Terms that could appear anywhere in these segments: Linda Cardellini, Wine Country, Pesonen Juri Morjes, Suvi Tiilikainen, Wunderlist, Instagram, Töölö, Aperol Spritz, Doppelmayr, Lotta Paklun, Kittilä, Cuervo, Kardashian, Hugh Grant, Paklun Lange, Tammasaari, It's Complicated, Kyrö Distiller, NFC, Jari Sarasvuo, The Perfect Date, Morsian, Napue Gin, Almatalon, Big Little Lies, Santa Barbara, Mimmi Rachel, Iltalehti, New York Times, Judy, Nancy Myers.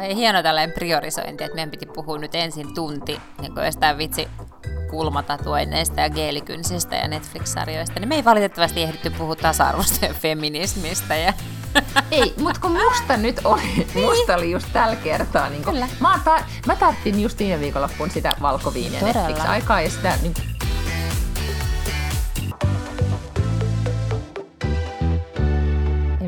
Hieno tällainen priorisointi, että meidän piti puhua nyt ensin tunti niin kuin jostain vitsi kulmatatuoinneista ja geelikynsistä ja Netflix-sarjoista, niin me ei valitettavasti ehditty puhua tasa-arvosta ja feminismistä. Ja... Ei, mutta kun musta oli just tällä kertaa. Niin kun, mä tarvitsin just viime viikonloppuun sitä valkoviiniä Netflix-aikaa ja sitä... Niin...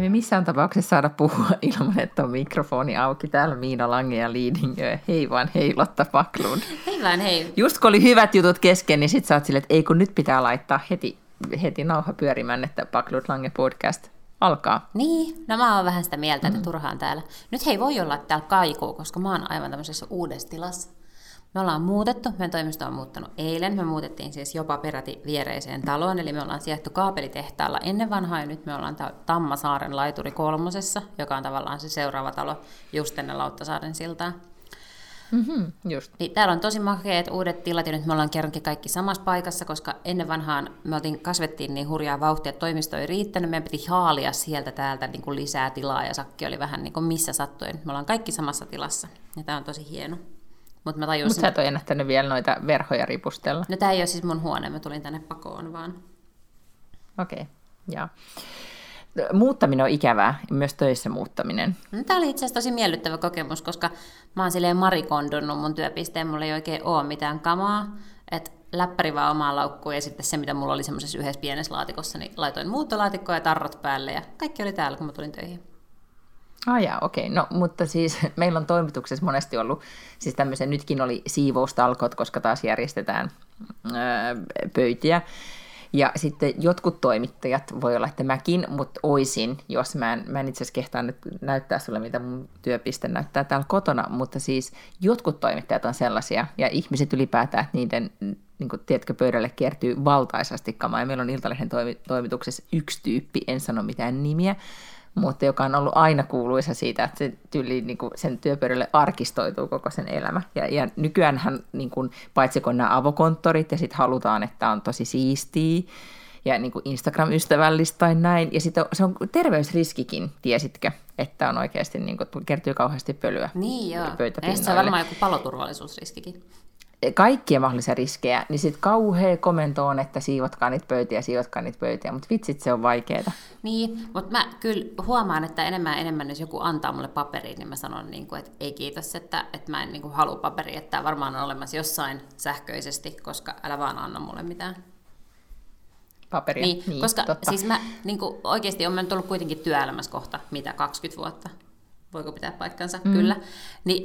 missään tapauksessa saada puhua ilman, että on mikrofoni auki. Täällä Miina Lange ja Liidingö. Hei vaan hei, Lotta Paklun. Hei vaan hei. Just kun oli hyvät jutut kesken, niin sit sä oot silleen, että ei kun nyt pitää laittaa heti nauha pyörimään, että Paklun Lange podcast alkaa. Niin, no mä oon vähän sitä mieltä, että turhaan täällä. Nyt hei voi olla, että täällä kaikuu, koska mä oon aivan tämmöisessä uudessa tilassa. Me ollaan muutettu, meidän toimisto on muuttanut eilen. Me muutettiin siis jopa peräti viereiseen taloon, eli me ollaan sijaittu kaapelitehtaalla ennen vanhaa, ja nyt me ollaan Tammasaaren laituri 3, joka on tavallaan se seuraava talo just ennen Lauttasaaren siltaa. Mm-hmm, just. Niin, täällä on tosi makeat uudet tilat, ja nyt me ollaan kerrankin kaikki samassa paikassa, koska ennen vanhaan me kasvettiin niin hurjaa vauhtia, että toimisto ei riittänyt. Meidän piti haalia sieltä täältä niin kuin lisää tilaa, ja sakki oli vähän niin kuin missä sattui. Nyt me ollaan kaikki samassa tilassa, ja tämä on tosi hieno. Mutta sä et ole ennättänyt vielä noita verhoja ripustella. No tää ei ole siis mun huone, mä tulin tänne pakoon vaan. Okei, joo. Muuttaminen on ikävää, myös töissä muuttaminen. No, tää oli itse asiassa tosi miellyttävä kokemus, koska mä oon silleen marikondonnut mun työpisteen, mulla ei oikein oo mitään kamaa. Että läppäri vaan omaan laukkuun ja sitten se, mitä mulla oli semmoisessa yhdessä pienessä laatikossa, niin laitoin muuttolaatikkoa ja tarrot päälle ja kaikki oli täällä, kun mä tulin töihin. Okei. No, mutta siis meillä on toimituksessa monesti ollut, siis tämmöisen nytkin oli siivoustalkot, koska taas järjestetään pöytiä. Ja sitten jotkut toimittajat, voi olla, että mäkin, mutta oisin, jos mä en itse asiassa kehtaa nyt näyttää sulle, mitä mun työpiste näyttää täällä kotona, mutta siis jotkut toimittajat on sellaisia, ja ihmiset ylipäätään, että niiden, niin kuin, tiedätkö, pöydälle kertyy valtaisasti kamaa, ja meillä on Iltalehden toimituksessa yksi tyyppi, en sano mitään nimiä, mutta joka on ollut aina kuuluisa siitä, että se tyyli, niin kuin sen työpöydälle arkistoituu koko sen elämä. Ja nykyäänhän, niin kuin, paitsi kun nämä avokonttorit, ja sitten halutaan, että on tosi siistiä, ja niin kuin Instagram-ystävällistä tai näin, ja sitten se on terveysriskikin, tiesitkö, että on oikeasti, niin kuin, kertyy kauheasti pölyä pöytäpinnoille. Ja se on varmaan joku paloturvallisuusriskikin. Kaikkia mahdollisia riskejä, niin sitten kauhea komento on, että siivotkaa niitä pöytiä, mutta vitsit se on vaikeeta. Niin, mutta mä kyllä huomaan, että enemmän jos joku antaa mulle paperiin, niin mä sanon, että ei kiitos, että mä en halua paperia, että tämä varmaan on olemassa jossain sähköisesti, koska älä vaan anna mulle mitään. Paperia, niin koska totta. Siis mä oikeasti olen tullut kuitenkin työelämässä kohta mitä 20 vuotta. Voiko pitää paikkansa? Kyllä. Niin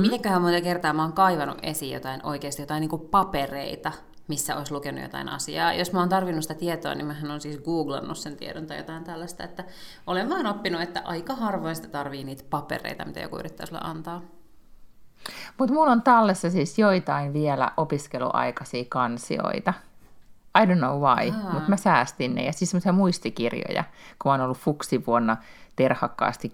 mitenköhän monta kertaa mä oon kaivannut esiin oikeasti jotain niin kuin papereita, missä olisi lukenut jotain asiaa. Jos mä oon tarvinnut sitä tietoa, niin mähän oon siis googlannut sen tiedon tai jotain tällaista. Että olen vaan oppinut, että aika harvoin sitä tarvii niitä papereita, mitä joku yrittää sulle antaa. Mutta mulla on tallessa siis joitain vielä opiskeluaikaisia kansioita. I don't know why, mutta mä säästin ne. Ja siis semmoisia muistikirjoja, kun mä oon ollut fuksi vuonna terhakkaasti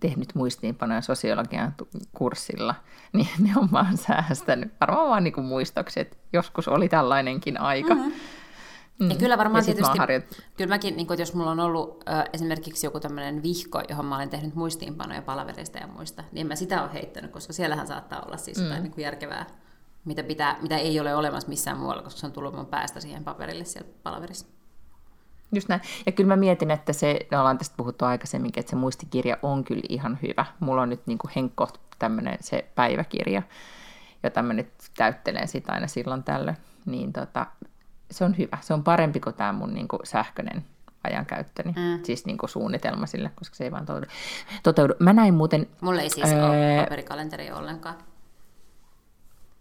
tehnyt muistiinpanoja sosiologian kurssilla, niin ne on vaan säästänyt. Varmaan vaan niin muistoksi, että joskus oli tällainenkin aika. Mm-hmm. Ja kyllä varmaan ja tietysti, kyllä mäkin, että jos mulla on ollut esimerkiksi joku tämmöinen vihko, johon mä olen tehnyt muistiinpanoja palaverista ja muista, niin en mä sitä ole heittänyt, koska siellähän saattaa olla siis jotain niin kuin järkevää, mitä ei ole olemassa missään muualla, koska se on tullut mun päästä siihen paperille siellä palaverissa. Just näin. Ja kyllä mä mietin, että me ollaan tästä puhuttu aikaisemminkin, että se muistikirja on kyllä ihan hyvä. Mulla on nyt niin kuin henkko tämmöinen se päiväkirja, jota mä nyt täyttelen sitä aina silloin tällöin. Niin se on hyvä. Se on parempi kuin tämä mun niin kuin sähköinen ajankäyttöni. Siis niin kuin suunnitelma sille, koska se ei vaan toteudu. Mä näin muuten... Mulla ei siis ole paperikalenteri ollenkaan.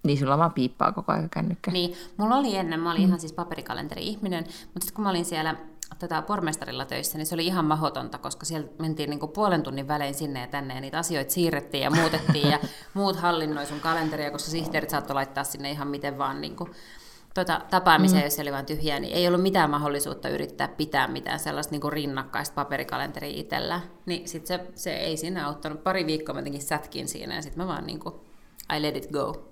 Niin, sulla vaan piippaa koko ajan kännykkä. Niin, mulla oli ennen, mä olin ihan siis paperikalenteri-ihminen, mutta sitten kun mä olin siellä pormestarilla töissä, niin se oli ihan mahdotonta, koska siellä mentiin niin kuin puolen tunnin välein sinne ja tänne, ja niitä asioita siirrettiin ja muutettiin, ja muut hallinnoi sun kalenteria, koska sihteerit saattoi laittaa sinne ihan miten vaan niin kuin, tapaamiseen, jos oli vaan tyhjää, niin ei ollut mitään mahdollisuutta yrittää pitää mitään sellaista niin kuin rinnakkaista paperikalenteria itsellä. Niin sitten se ei siinä auttanut. Pari viikkoa mä jotenkin sätkin siinä, ja sitten mä vaan niin kuin, I let it go.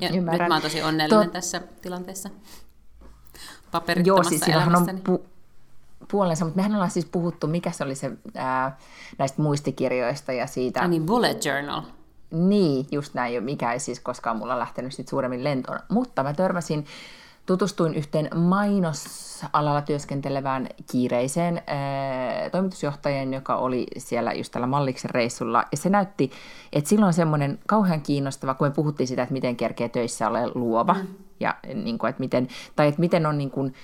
Ja ymmärrän. Nyt mä oon tosi onnellinen tässä tilanteessa paperittomassa elämässäni. puolensa, mutta mehän ollaan siis puhuttu, mikä se oli se näistä muistikirjoista ja siitä... Ah niin, bullet journal. Niin, just näin, mikä ei siis koskaan mulla lähtenyt sit suuremmin lentoon. Mutta mä tutustuin yhteen mainosalalla työskentelevään kiireiseen toimitusjohtajaan, joka oli siellä just tällä Malliksen reissulla. Ja se näytti, että silloin semmoinen kauhean kiinnostava, kun me puhuttiin sitä, että miten kerkee töissä ole luova. Mm. Ja niin kuin, että miten, tai että miten on niin kuin,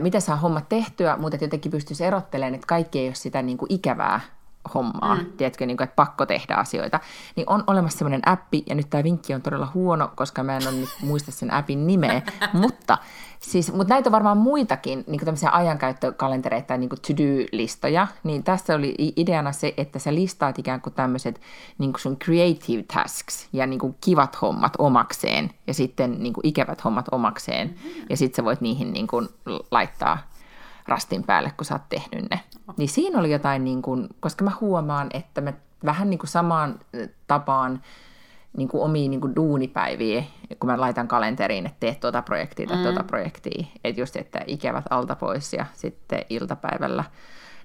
miten saa hommat tehtyä, mutta että jotenkin pystyisi erottelemaan, että kaikki ei ole sitä niin kuin ikävää hommaa, tiedätkö, niin kuin, että pakko tehdä asioita, niin on olemassa semmoinen appi, ja nyt tämä vinkki on todella huono, koska mä en ole nyt muista sen appin nimeä, mutta näitä on varmaan muitakin, niin kuin tämmöisiä ajankäyttökalentereita tai niin kuin to-do-listoja, niin tässä oli ideana se, että sä listaat ikään kuin tämmöiset niin kuin sun creative tasks ja niin kuin kivat hommat omakseen, ja sitten niin kuin ikävät hommat omakseen, ja sitten sä voit niihin niin kuin laittaa rastin päälle, kun sä oot tehnyt ne. Niin siinä oli jotain, niin kun, koska mä huomaan, että mä vähän niin kun samaan tapaan niin kun omiin niin kun duunipäiviä, kun mä laitan kalenteriin, että teet tuota projektia tai tuota projektia. Että just, että ikävät alta pois ja sitten iltapäivällä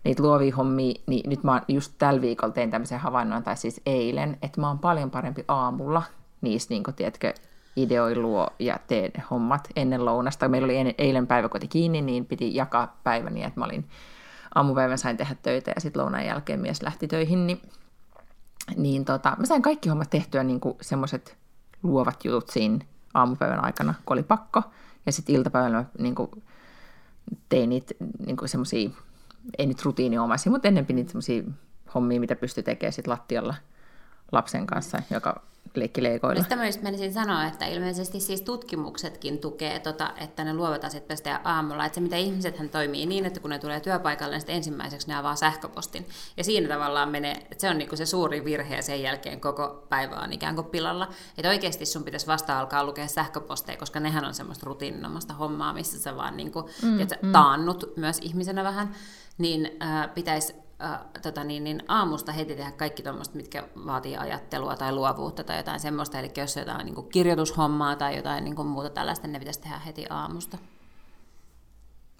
niitä luovia hommia, niin nyt mä just tällä viikolla tein tämmöisen havainnon, tai siis eilen, että mä oon paljon parempi aamulla niissä, niin kun, tiedätkö, ideoi luo ja teen hommat ennen lounasta. Meillä oli eilen päiväkoti kiinni, niin piti jakaa päivä niin, että mä olin aamupäivän sain tehdä töitä ja sitten lounan jälkeen mies lähti töihin. Niin, mä sain kaikki hommat tehtyä niin semmoiset luovat jutut siinä aamupäivän aikana, kun oli pakko. Ja sitten iltapäivällä mä niin tein niitä niin semmoisia, ei nyt rutiiniomaisia, mutta ennemmin niitä semmoisia hommia, mitä pystyi tekemään sitten lattialla lapsen kanssa, joka... Sitä mä just menisin sanoa, että ilmeisesti siis tutkimuksetkin tukee, että ne luovat asiat pestää aamulla. Että se, mitä ihmisethän toimii niin, että kun ne tulee työpaikalle, niin ensimmäiseksi ne avaa sähköpostin. Ja siinä tavallaan menee, että se on niinku se suuri virhe ja sen jälkeen koko päivä on ikään kuin pilalla. Että oikeasti sun pitäisi vasta alkaa lukea sähköposteja, koska nehän on semmoista rutiininomasta hommaa, missä sä vaan niinku, taannut myös ihmisenä vähän, niin pitäisi... aamusta heti tehdä kaikki tuommoista, mitkä vaatii ajattelua tai luovuutta tai jotain semmoista. Eli jos jotain niin kuin kirjoitushommaa tai jotain niin kuin muuta tällaista, ne pitäisi tehdä heti aamusta.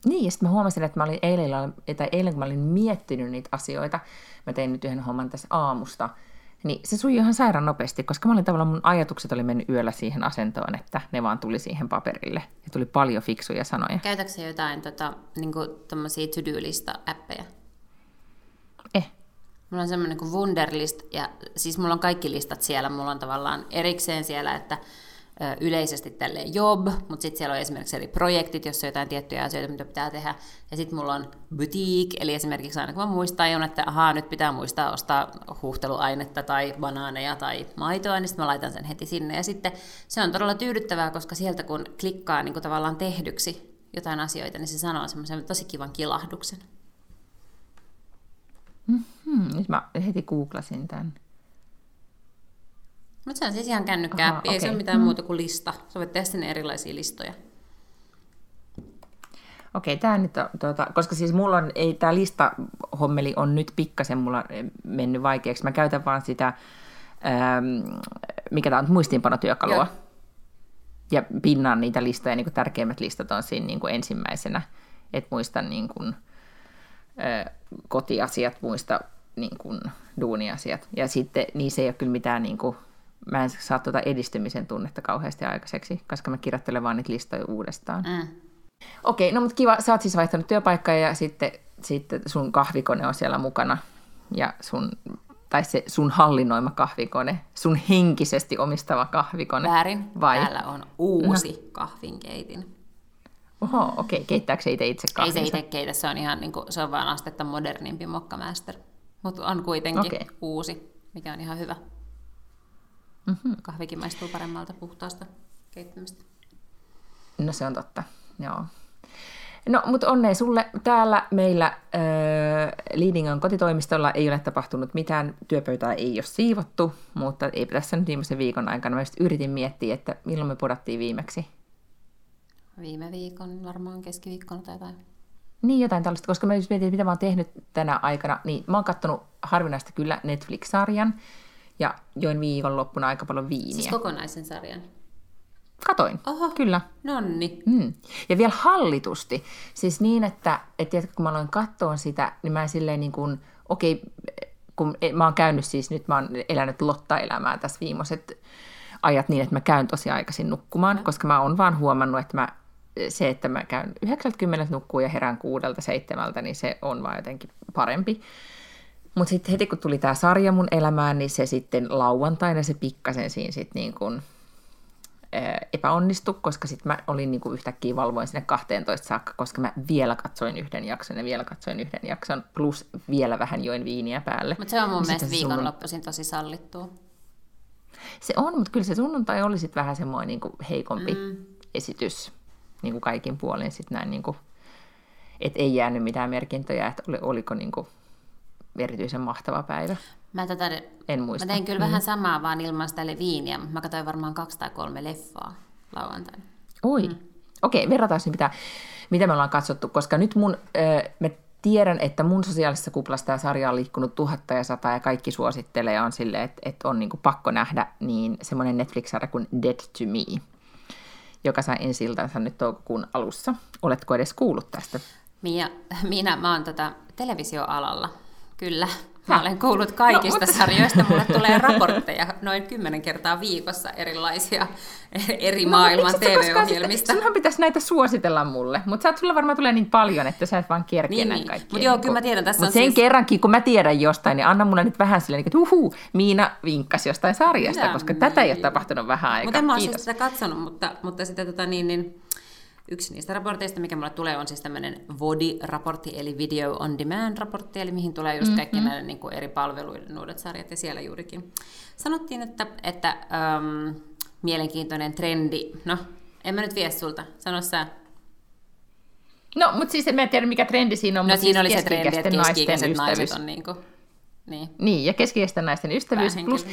Niin, ja sitten mä huomasin, että mä olin eilen, kun mä olin miettinyt niitä asioita, mä tein nyt yhden homman tässä aamusta, niin se sujui ihan sairaan nopeasti, koska mä olin tavallaan, mun ajatukset oli mennyt yöllä siihen asentoon, että ne vaan tuli siihen paperille. Ja tuli paljon fiksuja sanoja. Käytätkö sä jotain niin kuin tommosia to-do-lista-appeja? Mulla on semmoinen kuin Wunderlist, ja siis mulla on kaikki listat siellä, mulla on tavallaan erikseen siellä, että yleisesti tälleen job, mutta sitten siellä on esimerkiksi eri projektit, jossa on jotain tiettyjä asioita, mitä pitää tehdä, ja sitten mulla on boutique, eli esimerkiksi aina kun mä muistan, että ahaa, nyt pitää muistaa ostaa huuhteluainetta tai banaaneja tai maitoa, niin sitten mä laitan sen heti sinne, ja sitten se on todella tyydyttävää, koska sieltä kun klikkaa niin kun tavallaan tehdyksi jotain asioita, niin se sanoo semmoisen tosi kivan kilahduksen. Nyt mä heti googlasin tämän. Mutta se on siis ihan kännykkäappi, ei se ole mitään muuta kuin lista. Sä voit tehdä sinne erilaisia listoja. Okei, tää nyt on, koska siis mulla on, ei tää listahommeli on nyt pikkasen mulla mennyt vaikeaksi. Mä käytän vaan sitä, mikä tää on, muistiinpanotyökalua. Joo. Ja pinnaan niitä listoja, niin kuin tärkeimmät listat on siinä niin kuin ensimmäisenä, että muistan niin kuin kotiasiat, muista niin kuin duuniasiat. Ja sitten niissä ei ole kyllä mitään, niin kuin, mä en saa tuota edistymisen tunnetta kauheasti aikaiseksi, koska mä kirjoittelen vaan niitä listoja uudestaan. Okei, no mutta kiva, sä oot siis vaihtanut työpaikkaa ja sitten sun kahvikone on siellä mukana. Ja sun hallinnoima kahvikone, sun henkisesti omistava kahvikone. Väärin, täällä on uusi kahvinkeitin. Oho, okei. Keittääkö se itse kahvinsa? Ei se itse keitä, se on ihan niin kuin, se on vaan astetta modernimpi mokkamaster. Mutta on kuitenkin uusi, mikä on ihan hyvä. Kahvikin maistuu paremmalta puhtaasta keittämistä. No se on totta, joo. No, mutta onnea sulle. Täällä meillä Liidingön kotitoimistolla ei ole tapahtunut mitään. Työpöytää ei ole siivottu, mutta ei tässä nyt viimeisen viikon aikana. Mä just yritin miettiä, että milloin me podattiin viimeksi. Viime viikon, varmaan keskiviikkona tai jotain. Niin, jotain tällaista, koska mä just mietin, mitä mä oon tehnyt tänä aikana. Niin, mä oon kattonut harvinaista kyllä Netflix-sarjan ja join viikonloppuna aika paljon viiniä. Siis kokonaisen sarjan? Katoin, oho, kyllä. Nonni. Mm. Ja vielä hallitusti. Siis niin, että kun mä aloin katsoa sitä, niin mä silleen niin kuin, okei, kun mä oon käynyt siis nyt, mä oon elänyt Lotta-elämää tässä viimeiset ajat niin, että mä käyn tosi aikaisin nukkumaan, koska mä oon vaan huomannut, että mä käyn 90 nukkuun ja herään 6-7, niin se on vaan jotenkin parempi. Mutta sitten heti kun tuli tää sarja mun elämään, niin se sitten lauantaina se pikkasen siinä sitten niin kuin epäonnistu, koska sitten mä olin niin kuin yhtäkkiä valvoin sinne 12 saakka, koska mä vielä katsoin yhden jakson ja vielä katsoin yhden jakson, plus vielä vähän join viiniä päälle. Mutta se on mun mielestä viikonloppuisin tosi sallittua. Se on, mutta kyllä se sunnuntai oli sitten vähän semmoinen niin kuin heikompi esitys niin kuin kaikin puolin sitten näin, niin kuin, että ei jäänyt mitään merkintöjä, että oliko niin kuin erityisen mahtava päivä. En muista. Mä tein kyllä vähän samaa, vaan ilman sitä viiniä. Mä katsoin varmaan 2 tai 3 leffaa lauantaina. Oi. Okei, verrataan nyt mitä me ollaan katsottu, koska nyt mä tiedän, että mun sosiaalisessa kuplassa tämä sarja on liikkunut 1100 ja kaikki suosittelee ja on silleen, että on niinku pakko nähdä, niin semmoinen Netflix-sarja kuin Dead to Me, joka sai ensi-iltansa nyt toukokuun alussa. Oletko edes kuullut tästä? Mä oon televisioalalla. Kyllä. Mä olen kuullut kaikista sarjoista, mulle tulee raportteja noin 10 kertaa viikossa erilaisia eri maailman TV-ohjelmista. Sinunhan pitäisi näitä suositella mulle, mutta sulla varmaan tulee niin paljon, että sä et vaan kerkeä näin kaikkeen. Mutta joo, kyllä mä tiedän. Mutta sen kerrankin, kun mä tiedän jostain, niin anna mulle nyt vähän silleen, että Miina vinkkasi jostain sarjasta, koska tätä ei ole tapahtunut vähän aikaa. Mutta en mä ole siis sitä katsonut, mutta sitä yksi niistä raporteista, mikä mulle tulee, on siis tämmöinen VOD-raportti, eli Video on Demand-raportti, eli mihin tulee just kaikki näiden niin kuin eri palveluiden uudet sarjat, ja siellä juurikin sanottiin, että mielenkiintoinen trendi. No, en mä nyt vie sulta, sano sä. No, mutta siis en tiedä, mikä trendi siinä on, no, mutta siinä oli se trendi, että keski-ikäiset naiset on niin kuin. Niin, ja keski-ikäisten naisten ystävyys. Plus,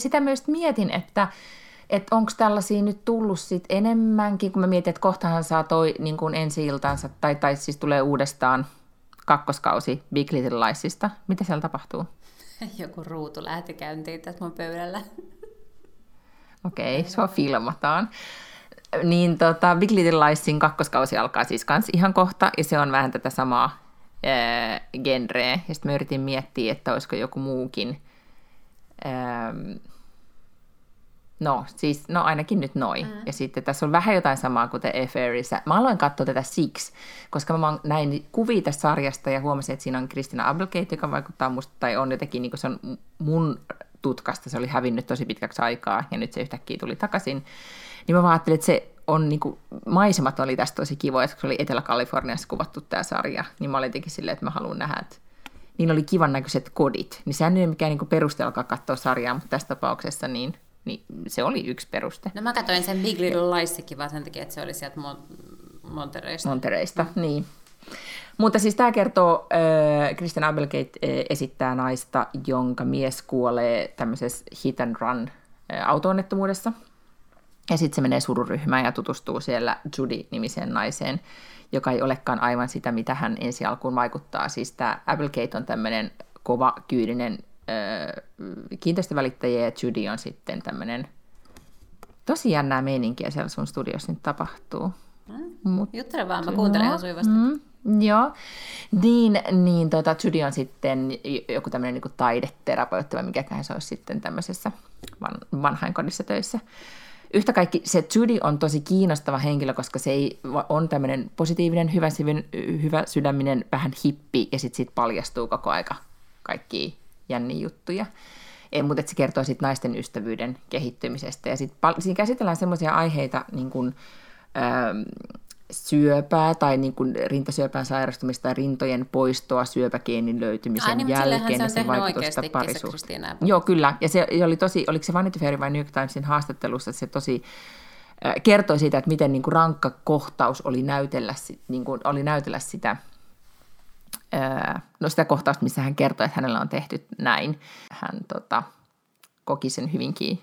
sitä mä just mietin, että onko tällaisia nyt tullut sit enemmänkin, kun mä mietin, että kohtahan saa toi niin kuin ensi-iltansa, tai siis tulee uudestaan kakkoskausi Big Little Liesista. Mitä siellä tapahtuu? Joku ruutu lähti käyntiin tässä mun pöydällä. Okei, sua filmataan. Niin Big Little Liesin kakkoskausi alkaa siis kans ihan kohta, ja se on vähän tätä samaa genreä. Ja sitten mä yritin miettiä, että olisiko joku muukin. No ainakin nyt noi. Ja sitten tässä on vähän jotain samaa kuin E-Fairissa. Mä aloin katsoa tätä siksi, koska mä näin kuvia tästä sarjasta ja huomasin, että siinä on Christina Applegate, joka vaikuttaa musta, tai on jotenkin, niin kuin se on mun tutkasta, se oli hävinnyt tosi pitkäksi aikaa, ja nyt se yhtäkkiä tuli takaisin. Niin mä vaan ajattelin, että se on niin kuin, maisemat oli tässä tosi kivoja, koska se oli Etelä-Kaliforniassa kuvattu tämä sarja, niin mä olin jotenkin silleen, että mä haluan nähdä, että niin oli kivan näköiset kodit. Niin sehän ei ole mikään niin perustelkaa katsoa sarjaa, mutta tässä tapauksessa niin se oli yksi peruste. No mä katsoin sen Big Little Liesikin vaan sen takia, että se oli sieltä Montereista. Niin. Mutta siis tämä kertoo, Christina Applegate esittää naista, jonka mies kuolee tämmöisessä hit and run auto-onnettomuudessa. Ja sitten se menee sururyhmään ja tutustuu siellä Judy-nimiseen naiseen, joka ei olekaan aivan sitä, mitä hän ensi alkuun vaikuttaa. Siis tämä Applegate on tämmöinen kova, kyyninen kiinteistövälittäjä, ja Judy on sitten tämmöinen tosi jännää meininkiä siellä sun studiossa nyt tapahtuu. Juttele vaan, mä kuuntelen ihan sujuvasti. Joo, niin Judy on sitten joku tämmöinen niin kuin taideterapeutti, vai mikäköhän se olisi sitten tämmöisessä vanhainkodissa töissä. Yhtä kaikki se Judy on tosi kiinnostava henkilö, koska se on tämmöinen positiivinen, hyvä sydäminen, vähän hippi, ja sitten siitä paljastuu koko aika kaikki jänniä juttuja, mutta se kertoo sitten naisten ystävyyden kehittymisestä. Ja sitten siinä käsitellään semmoisia aiheita, niin kuin syöpää tai niin kuin rintasyöpään sairastumista tai rintojen poistoa syöpägeenin löytymisen jälkeen. Ja sen vaikutusta parisuhteeseen. Joo, kyllä. Ja se oli tosi, oliko se Vanity Fairin vai New York Timesin haastattelussa, että se tosi kertoi siitä, että miten niin kuin rankka kohtaus oli näytellä sitä, sitä kohtausta, missä hän kertoi, että hänellä on tehty näin. Hän koki sen hyvinkin,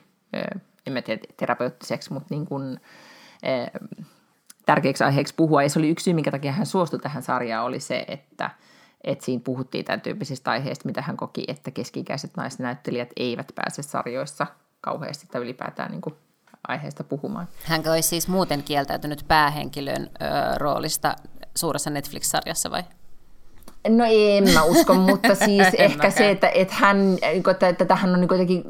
en mä tiedä terapeuttiseksi, mutta niin kuin, tärkeäksi aiheeksi puhua. Ja se oli yksi syy, minkä takia hän suostui tähän sarjaan, oli se, että siinä puhuttiin tämän tyyppisistä aiheista, mitä hän koki, että keski-ikäiset naisnäyttelijät eivät pääse sarjoissa kauheasti tai ylipäätään niin kuin aiheesta puhumaan. Hän olisi siis muuten kieltäytynyt päähenkilön roolista suuressa Netflix-sarjassa vai? No en mä usko, mutta siis ehkä se, että hän, tätähän on jotenkin,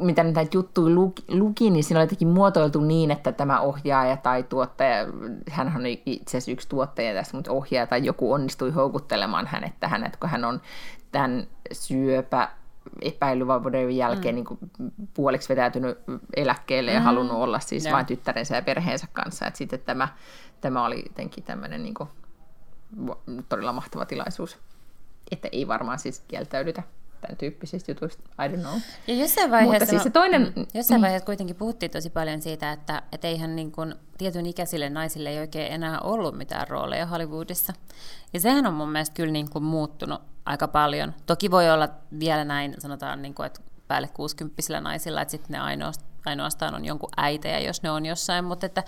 mitä näitä juttuja luki, niin siinä on jotenkin muotoiltu niin, että tämä ohjaaja tai tuottaja, hänhän on itse asiassa yksi tuottaja tässä, mutta ohjaaja tai joku onnistui houkuttelemaan hänet tähän, että kun hän on tämän syöpäepäilyvapauden jälkeen niin kuin puoliksi vetäytynyt eläkkeelle ja halunnut olla siis vain tyttärensä ja perheensä kanssa, että sitten tämä oli jotenkin tämmöinen niin kuin todella mahtava tilaisuus, että ei varmaan siis kieltäydytä tämän tyyppisistä jutuista, I don't know. Ja jossain vaiheessa, siis se toinen... jossain vaiheessa kuitenkin puhuttiin tosi paljon siitä, että eihän niin kuin tietyn ikäisille naisille ei oikein enää ollut mitään rooleja Hollywoodissa. Ja sehän on mun mielestä kyllä niin kuin muuttunut aika paljon. Toki voi olla vielä näin, sanotaan, niin kuin, että päälle 60-sillä naisilla, että sitten ne ainoastaan on jonkun äitejä, jos ne on jossain, mutta että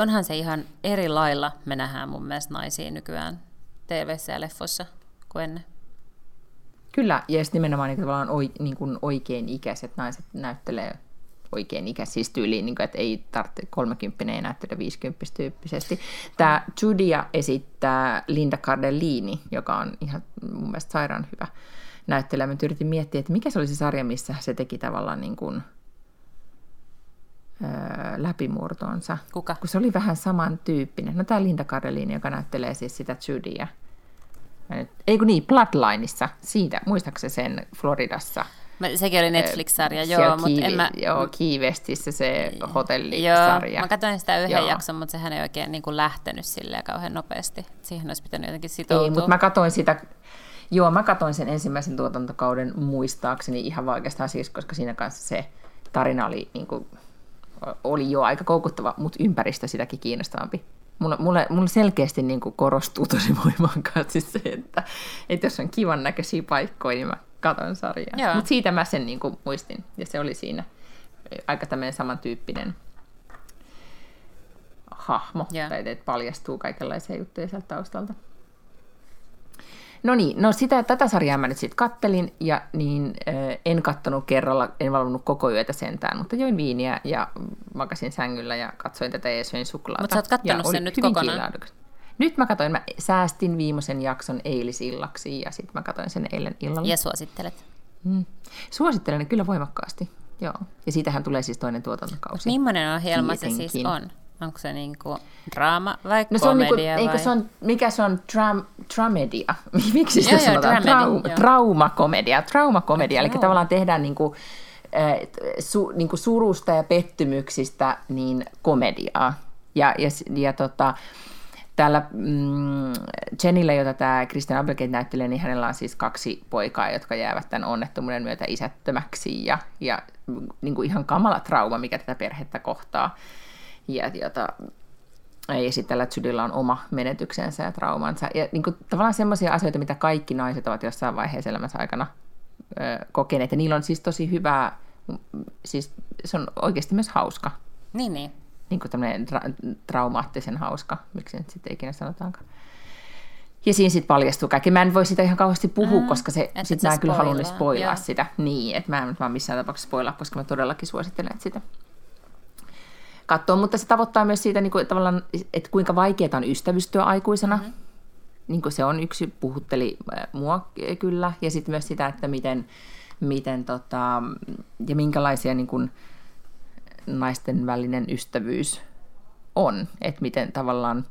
onhan se ihan eri lailla, me nähdään mun mielestä naisia nykyään TV:ssä ja leffoissa kuin ennen. Kyllä, ja sitten nimenomaan niin tavallaan niin oikein ikäiset naiset näyttelee oikein ikäisiä tyyliin, niin kuin, että ei tarvitse 30-vuotiaana näyttää 50-vuotiaana. Tämä Judy esittää Linda Cardellini, joka on ihan mun mielestä sairaan hyvä näyttelijä. Mä yritin miettiä, että mikä se oli se sarja, missä se teki tavallaan niin kuin läpimurtonsa. Kuka? Kun se oli vähän samantyyppinen. No tää Linda Cardellini, joka näyttelee siis sitä Judyä. Ei kun niin, Bloodlineissa. Siitä, muistaakseni sen Floridassa. Sekin oli Netflix-sarja, joo. Joo, Key Westissä se hotellisarja. Joo, mä katsoin sitä yhden jakson, mutta sehän ei oikein niin kuin lähtenyt silleen kauhean nopeasti. Siihen olisi pitänyt jotenkin sitoutua. Ei, mutta mä katsoin sitä... Joo, mä katsoin sen ensimmäisen tuotantokauden muistaakseni ihan vaikeastaan siis, koska siinä kanssa se tarina oli niin kuin... oli jo aika koukuttava, mutta ympäristö sitäkin kiinnostavampi. Mulla selkeästi niin kuin korostuu tosi voimakkaasti se, että jos on kivan näköisiä paikkoja, niin mä katon sarjaa. Mutta siitä mä sen niin kuin muistin, ja se oli siinä aika tämmöinen samantyyppinen hahmo, tai että paljastuu kaikenlaisia juttuja sieltä taustalta. No niin, no tätä sarjaa mä nyt sitten kattelin, ja niin en kattonut kerralla, en valvonut koko yötä sentään, mutta join viiniä ja makasin sängyllä ja katsoin tätä ja söin suklaata. Mutta sä oot kattonut sen nyt kokonaan? Kiilaaduksi. Nyt mä katsoin, mä säästin viimeisen jakson eilisillaksi ja sitten mä katsoin sen eilen illalla. Ja suosittelet? Suosittelen kyllä voimakkaasti, joo. Ja siitähän tulee siis toinen tuotantokausi. Millainen ohjelma se siis on? Onko se niinku draama vai komedia? No se on niinku, mikä se on tramedia? Miksi sitä sanotaan? Traumakomedia. Traumakomedia, eli tavallaan tehdään niinku, niinku surusta ja pettymyksistä niin komediaa. Ja täällä Jennillä, jota tämä Christina Applegate näyttelee, niin hänellä on siis 2 poikaa, jotka jäävät tämän onnettomuuden myötä isättömäksi. Ja niinku ihan kamala trauma, mikä tätä perhettä kohtaa. Ja sitten tällä Judilla on oma menetyksensä ja traumansa. Ja niin kuin, tavallaan semmoisia asioita, mitä kaikki naiset ovat jossain vaiheessa elämänsä aikana kokeneet. Ja niillä on siis tosi hyvää, siis se on oikeasti myös hauska. Niin. Niin kuin tämmöinen traumaattisen hauska, miksi nyt sitten ikinä sanotaankaan. Ja siinä sitten paljastuu kaikki. Mä en voi sitä ihan kauheasti puhua, koska sitten mä en kyllä halunnut spoilaa sitä. Niin, että mä en vaan missään tapauksessa spoilaa, koska mä todellakin suosittelen sitä katsoa, mutta se tavoittaa myös siitä, niin kuin, tavallaan, että kuinka vaikeaa on ystävystyä aikuisena. Mm-hmm. Niin kuin se on yksi, puhutteli mua kyllä. Ja sitten myös sitä, että miten ja minkälaisia niin kuin, naisten välinen ystävyys on. Että miten tavallaan,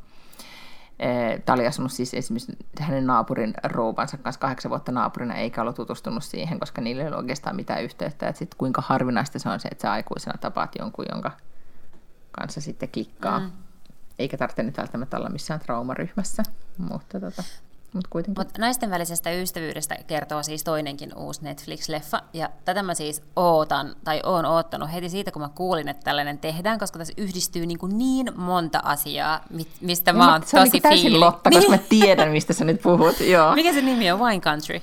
tämä oli asunut siis esimerkiksi hänen naapurin rouvansa kanssa 8 vuotta naapurina, eikä ollut tutustunut siihen, koska niillä ei ole oikeastaan mitään yhteyttä. Että sitten kuinka harvinaista se on se, että sä aikuisena tapaat jonkun, jonka kanssa sitten klikkaa. Mm. Eikä tarvitse nyt välttämättä olla missään traumaryhmässä, mutta kuitenkin. Mut naisten välisestä ystävyydestä kertoo siis toinenkin uusi Netflix-leffa, ja tätä mä siis oon oottanut heti siitä, kun mä kuulin, että tällainen tehdään, koska tässä yhdistyy niin monta asiaa, mistä mä oon tosi fiilin. Se on niin täysin Lotta, koska mä tiedän, mistä sä nyt puhut. Joo. Mikä se nimi on? Wine Country?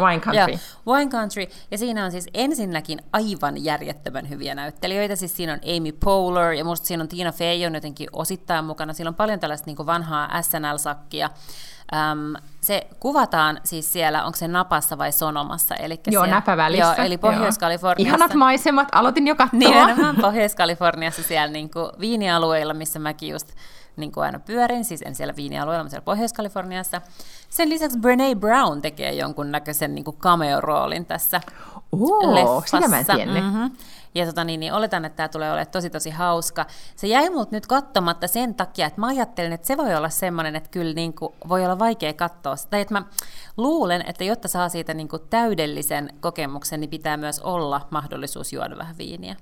Wine Country. Joo, Wine Country. Ja siinä on siis ensinnäkin aivan järjettömän hyviä näyttelijöitä. Siis siinä on Amy Poehler ja musta siinä on Tina Fey on jotenkin osittain mukana. Siinä on paljon tällaista niin kuin vanhaa SNL-sakkia. Se kuvataan siis siellä, onko se Napassa vai Sonomassa? Elikkä joo, siellä, Napa-välissä. Joo, eli Pohjois-Kaliforniassa. Ihanat maisemat, aloitin jo katsoa. Nimenomaan Pohjois-Kaliforniassa siellä niin kuin viinialueilla, missä mäkin just niin kuin aina pyörin, siis en siellä viinialueella, mutta siellä Pohjois-Kaliforniassa. Sen lisäksi Brené Brown tekee jonkunnäköisen niin kuin cameo-roolin tässä leffassa. Sitä mä en tiennyt. Mm-hmm. Ja niin oletan, että tämä tulee olemaan tosi hauska. Se jäi mut nyt katsomatta sen takia, että mä ajattelin, että se voi olla semmoinen, että kyllä niin kuin voi olla vaikea katsoa sitä. Että mä luulen, että jotta saa siitä niin kuin täydellisen kokemuksen, niin pitää myös olla mahdollisuus juoda vähän viiniä.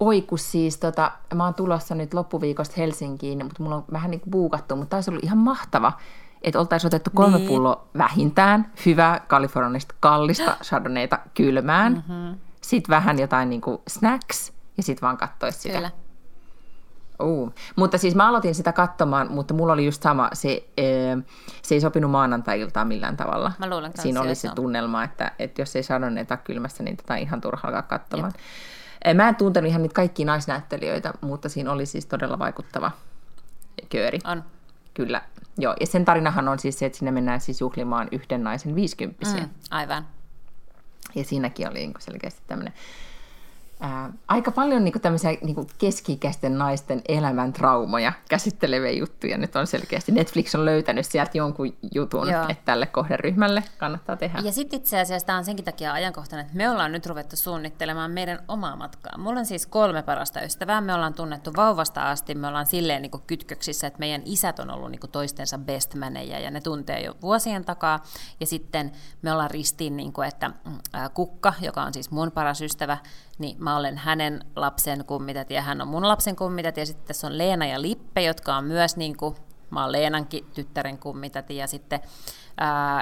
Oi, kun siis mä oon tulossa nyt loppuviikosta Helsinkiin, mutta mulla on vähän niin kuin buukattu, mutta taisi ollut ihan mahtava, että oltaisiin otettu 3 pulloa vähintään hyvää Kaliforniasta kallista chardonnayta kylmään, sitten vähän jotain niin kuin snacks ja sitten vaan katsoisi sitä. Kyllä. Mutta siis mä aloitin sitä katsomaan, mutta mulla oli just sama, se ei sopinut maanantai-iltaan millään tavalla. Mä luulen, siinä oli se tunnelma, että jos ei chardonnayta kylässä, niin ihan turha alkaa katsomaan. Jep. Mä en tuntenut ihan niitä kaikkia naisnäyttelijöitä, mutta siinä oli siis todella vaikuttava kööri. On. Kyllä, joo. Ja sen tarinahan on siis se, että sinne mennään siis juhlimaan yhden naisen 50-vuotiaaksi. Aivan. Ja siinäkin oli selkeästi tämmöinen aika paljon tämmöisiä keski-ikäisten naisten elämän traumoja käsitteleviä juttuja nyt on selkeästi. Netflix on löytänyt sieltä jonkun jutun, että tälle kohderyhmälle kannattaa tehdä. Ja sitten itse asiassa tämä on senkin takia ajankohtainen, että me ollaan nyt ruvettu suunnittelemaan meidän omaa matkaa. Mulla on siis 3 parasta ystävää, me ollaan tunnettu vauvasta asti, me ollaan silleen kytköksissä, että meidän isät on ollut toistensa bestmanejä ja ne tuntee jo vuosien takaa. Ja sitten me ollaan ristiin, että Kukka, joka on siis mun paras ystävä, niin mä olen hänen lapsen kummitäti ja hän on mun lapsen kummitäti ja sitten tässä on Leena ja Lippe, jotka on myös mä oon Leenankin tyttären kummitäti ja sitten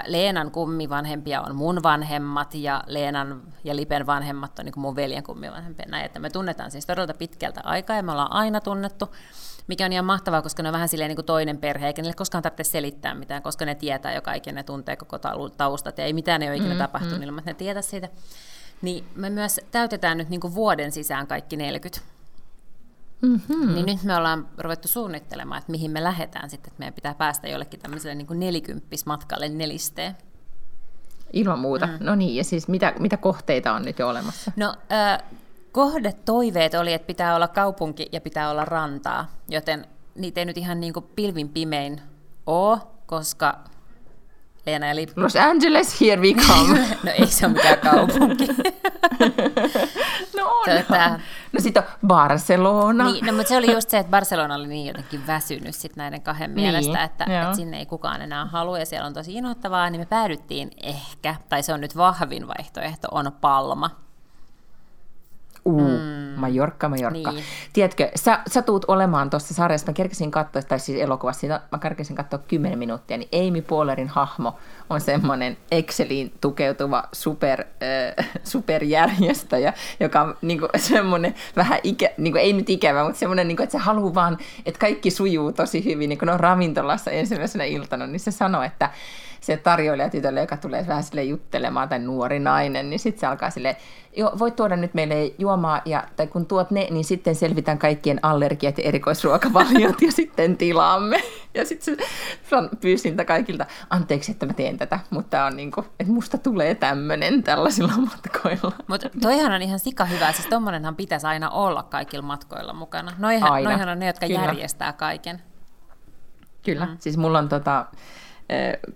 Leenan kummivanhempia on mun vanhemmat ja Leenan ja Lipen vanhemmat on mun veljen kummivanhempia. Näin, että me tunnetaan siis todella pitkältä aikaa ja me ollaan aina tunnettu, mikä on ihan mahtavaa, koska ne on vähän silleen toinen perhe, eikä niille koskaan tarvitse selittää mitään, koska ne tietää jo kaiken, ne tuntee koko taustat ja ei mitään ei ole ikinä tapahtunut ilman, että ne tietää siitä. Niin me myös täytetään nyt vuoden sisään kaikki 40. Niin nyt me ollaan ruvettu suunnittelemaan, että mihin me lähdetään sitten, että meidän pitää päästä jollekin tämmöiselle 40-matkalle nelisteen. Ilman muuta. No niin, ja siis mitä kohteita on nyt jo olemassa? No kohdetoiveet oli, että pitää olla kaupunki ja pitää olla rantaa, joten niitä ei nyt ihan pilvin pimein ole, koska Leena ja Lippe. Los Angeles, here we come. No ei se ole mikään kaupunki. No on. No sitten on Barcelona. Niin, no, mutta se oli just se, että Barcelona oli niin jotenkin väsynyt sit näiden kahden mielestä, että sinne ei kukaan enää halua ja siellä on tosi innoittavaa, niin me päädyttiin ehkä, tai se on nyt vahvin vaihtoehto, on Palma. Majorkka. Niin. Tiedätkö, sä tuut olemaan tuossa sarjassa, mä kerkesin katsoa, tai siis elokuvassa, mä kerkesin katsoa 10 minuuttia, niin Amy Poehlerin hahmo on semmoinen Exceliin tukeutuva superjärjestäjä, joka on semmoinen vähän, ei nyt ikävä, mutta semmoinen, että se haluaa vaan, että kaikki sujuu tosi hyvin, niin kun on ravintolassa ensimmäisenä iltana, niin se sanoo, että se tarjoilijatytölle, joka tulee vähän sille juttelemaan, tai nuori nainen, niin sitten se alkaa silleen, joo, voit tuoda nyt meille juomaa, ja, tai kun tuot ne, niin sitten selvitään kaikkien allergiat ja erikoisruokavaliot, ja sitten tilaamme. Ja sitten pyysin kaikilta, anteeksi, että mä teen tätä, mutta on että musta tulee tämmöinen tällaisilla matkoilla. Mutta toihan on ihan sikahyvää, siis tommonenhan pitäisi aina olla kaikilla matkoilla mukana. Noihan on ne, jotka järjestää kaiken. Kyllä, siis mulla on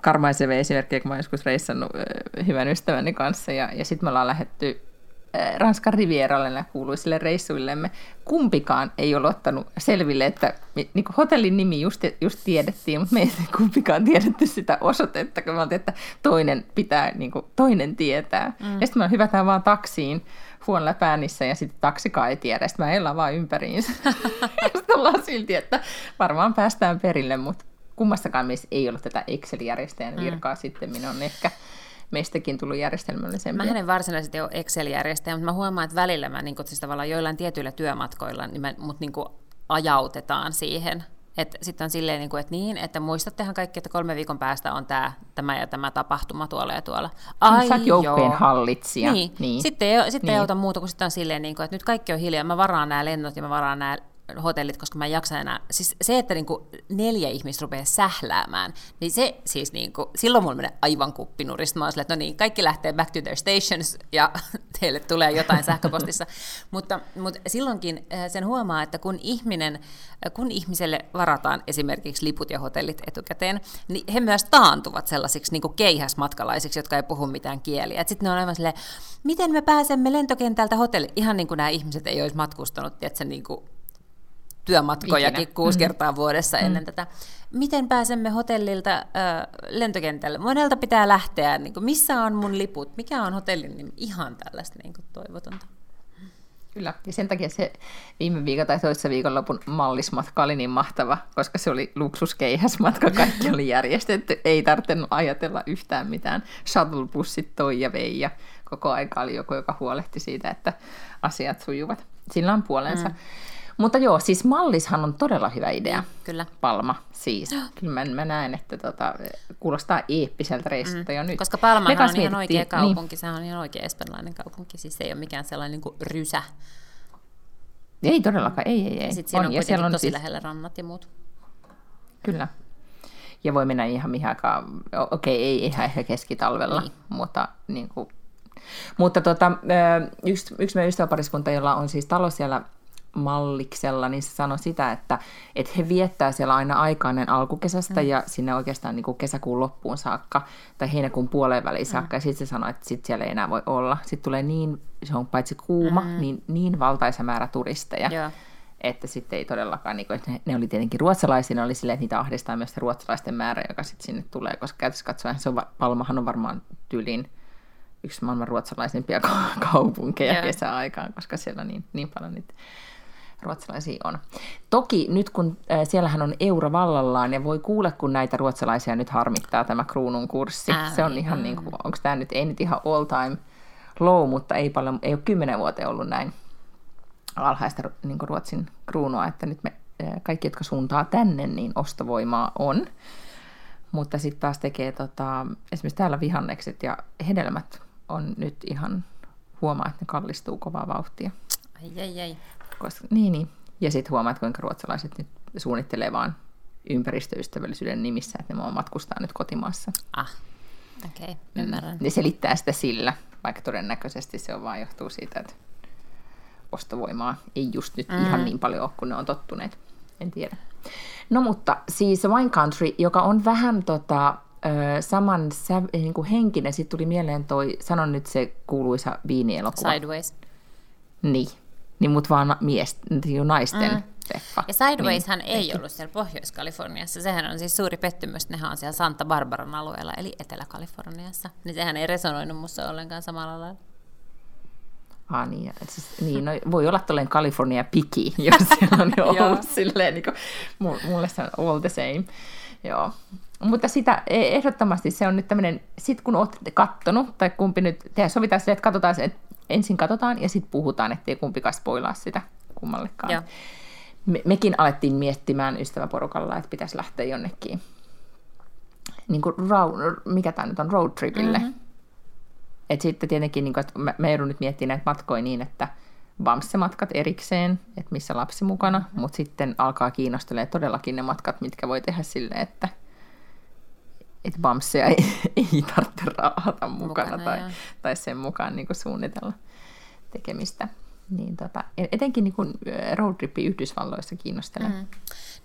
karmaisevia esimerkkejä, kun mä oon joskus reissannut hyvän ystäväni kanssa, ja sitten me ollaan lähdetty Ranskan Rivieralle ja kuuluisille reissuillemme. Kumpikaan ei ole ottanut selville, että hotellin nimi just tiedettiin, mutta me ei kumpikaan tiedetty sitä osoitetta, kun me oltiin, että toinen pitää, toinen tietää. Ja sitten me hyvätään vaan taksiin huonolla päänissä, ja sitten taksikaan ei tiedä, sitten mä elän vaan ympäriinsä. Sitten ollaan silti, että varmaan päästään perille, mutta kummassakaan meissä ei ollut tätä Excel-järjestäjän virkaa sitten, minä on ehkä meistäkin tullut järjestelmällisempiä. Mä en varsinaisesti ole Excel-järjestäjä, mutta mä huomaan, että välillä mä siis tavallaan joillain tietyillä työmatkoilla, niin mut ajautetaan siihen Sitten on silleen, niin kuin, että niin, että muistattehan kaikki, että 3 viikon päästä on tämä ja tämä tapahtuma tuolla ja tuolla. Ai sä oot joukkueen hallitsija. Niin. Sitten ei auta muuta, kun sitten on silleen, niin kuin, että nyt kaikki on hiljaa. Mä varaan nämä lennot ja mä varaan nämä hotellit, koska mä en jaksa enää. Siis se, että niin kuin 4 ihmistä rupeaa sähläämään, niin se siis niin kuin, silloin mulla menee aivan kuppinurista. Mä oon silleen, että no niin, kaikki lähtee back to their stations ja teille tulee jotain sähköpostissa. mutta silloinkin sen huomaa, että kun ihmiselle varataan esimerkiksi liput ja hotellit etukäteen, niin he myös taantuvat sellaisiksi niin kuin keihäsmatkalaisiksi, jotka ei puhu mitään kieliä. Sitten ne on aivan silleen, miten me pääsemme lentokentältä hotelliin? Ihan niin kuin nämä ihmiset ei olisi matkustanut, tiedätkö, niin kuin työmatkojakin ikinä. 6 kertaa vuodessa ennen tätä. Miten pääsemme hotellilta lentokentälle? Monelta pitää lähteä. Niin kuin, missä on mun liput? Mikä on hotellin nimi? Ihan tällaista niin kuin toivotonta. Kyllä. Ja sen takia se viime viikon tai toisessa viikonlopun mallismatka oli niin mahtava, koska se oli luksuskeihäsmatka. Kaikki oli järjestetty. Ei tarvinnut ajatella yhtään mitään. Shuttlebussit toi ja vei ja koko aika oli joku, joka huolehti siitä, että asiat sujuvat. Sillä on puolensa. Mutta joo, siis mallishan on todella hyvä idea. Kyllä. Palma siis. Kyllä mä näen, että kuulostaa eeppiseltä reissulta jo nyt. Koska Palma on ihan oikea kaupunki, niin. Se on ihan oikea espanjalainen kaupunki, siis ei ole mikään sellainen niin kuin rysä. Ei todellakaan, ei. Sitten siellä on kuitenkin siellä on tosi lähellä rannat ja muut. Kyllä. Ja voi mennä ihan mihinkaan, okei, ei ihan ehkä keskitalvella, niin. Mutta niin kuin. Mutta yksi meidän ystäväpariskunta, jolla on siis talo siellä Malliksella, niin se sanoi sitä, että he viettää siellä aina aikaa ennen alkukesästä ja sinne oikeastaan niin kuin kesäkuun loppuun saakka tai heinäkuun puoleen väliin saakka ja sitten se sanoi, että sit siellä ei enää voi olla. Sitten tulee niin, se on paitsi kuuma, niin valtaisa määrä turisteja, että sitten ei todellakaan, niin kuin, että ne oli tietenkin ruotsalaisia, ne oli silleen, että niitä ahdistaa myös se ruotsalaisten määrä, joka sitten sinne tulee, koska käytössä katsoen se on, Palmahan on varmaan tyylin yksi maailman ruotsalaisimpia kaupunkeja kesäaikaan, koska siellä niin paljon niitä ruotsalaisia on. Toki nyt kun siellähän on euro vallallaan ja voi kuulla, kun näitä ruotsalaisia nyt harmittaa tämä kruunun kurssi. Se on ihan niin kuin, onko tämä nyt, ei nyt ihan all time low, mutta ei ole 10 vuoteen ollut näin alhaista niin kuin Ruotsin kruunua, että nyt me kaikki, jotka suuntaa tänne, niin ostovoimaa on. Mutta sitten taas tekee esimerkiksi täällä vihannekset ja hedelmät on nyt ihan, huomaa, että ne kallistuu kovaa vauhtia. Ai. Koska, niin. Ja sitten huomaat, kuinka ruotsalaiset nyt suunnittelee vaan ympäristöystävällisyyden nimissä, että ne matkustaa nyt kotimaassa. Okei, ymmärrän. Ne selittää sitä sillä, vaikka todennäköisesti se on vaan johtuu siitä, että ostovoimaa ei just nyt ihan niin paljon ole, kun ne on tottuneet. En tiedä. No mutta siis Wine Country, joka on vähän saman niin kuin henkinen, sitten tuli mieleen toi, sanon nyt se kuuluisa viinielokuva. Sideways. Niin, mutta vaan naisten leffa. Ja Sidewayshan ei ollut siellä Pohjois-Kaliforniassa. Sehän on siis suuri pettymys, nehän on siellä Santa Barbaran alueella, eli Etelä-Kaliforniassa. Niin sehän ei resonoinut musta ollenkaan samalla lailla. Niin, no, voi olla tolleen California piki, jos siellä on jo ollut silleen, niin kuin, mulle se on all the same. Joo. Mutta sitä ehdottomasti se on nyt tämmöinen, sit kun oot kattonut, tai kumpi nyt, sovitaan silleen, että katsotaan se, että ensin katsotaan ja sitten puhutaan, ettei kumpikaan spoilaa sitä kummallekaan. Joo. Mekin alettiin miettimään ystäväporukalla, että pitäisi lähteä jonnekin. Niin kuin mikä tämä nyt on, road tripille. Mm-hmm. Et sitten tietenkin niin mä joudun nyt miettimään näitä matkoja niin, että bamsematkat erikseen, että missä lapsi mukana, mutta sitten alkaa kiinnostelemaan todellakin ne matkat, mitkä voi tehdä silleen, että bamseja ei tarvitse raahata mukana tai sen mukaan niin kuin suunnitella tekemistä. Niin etenkin niin kuin roadtrippi Yhdysvalloissa kiinnostelee.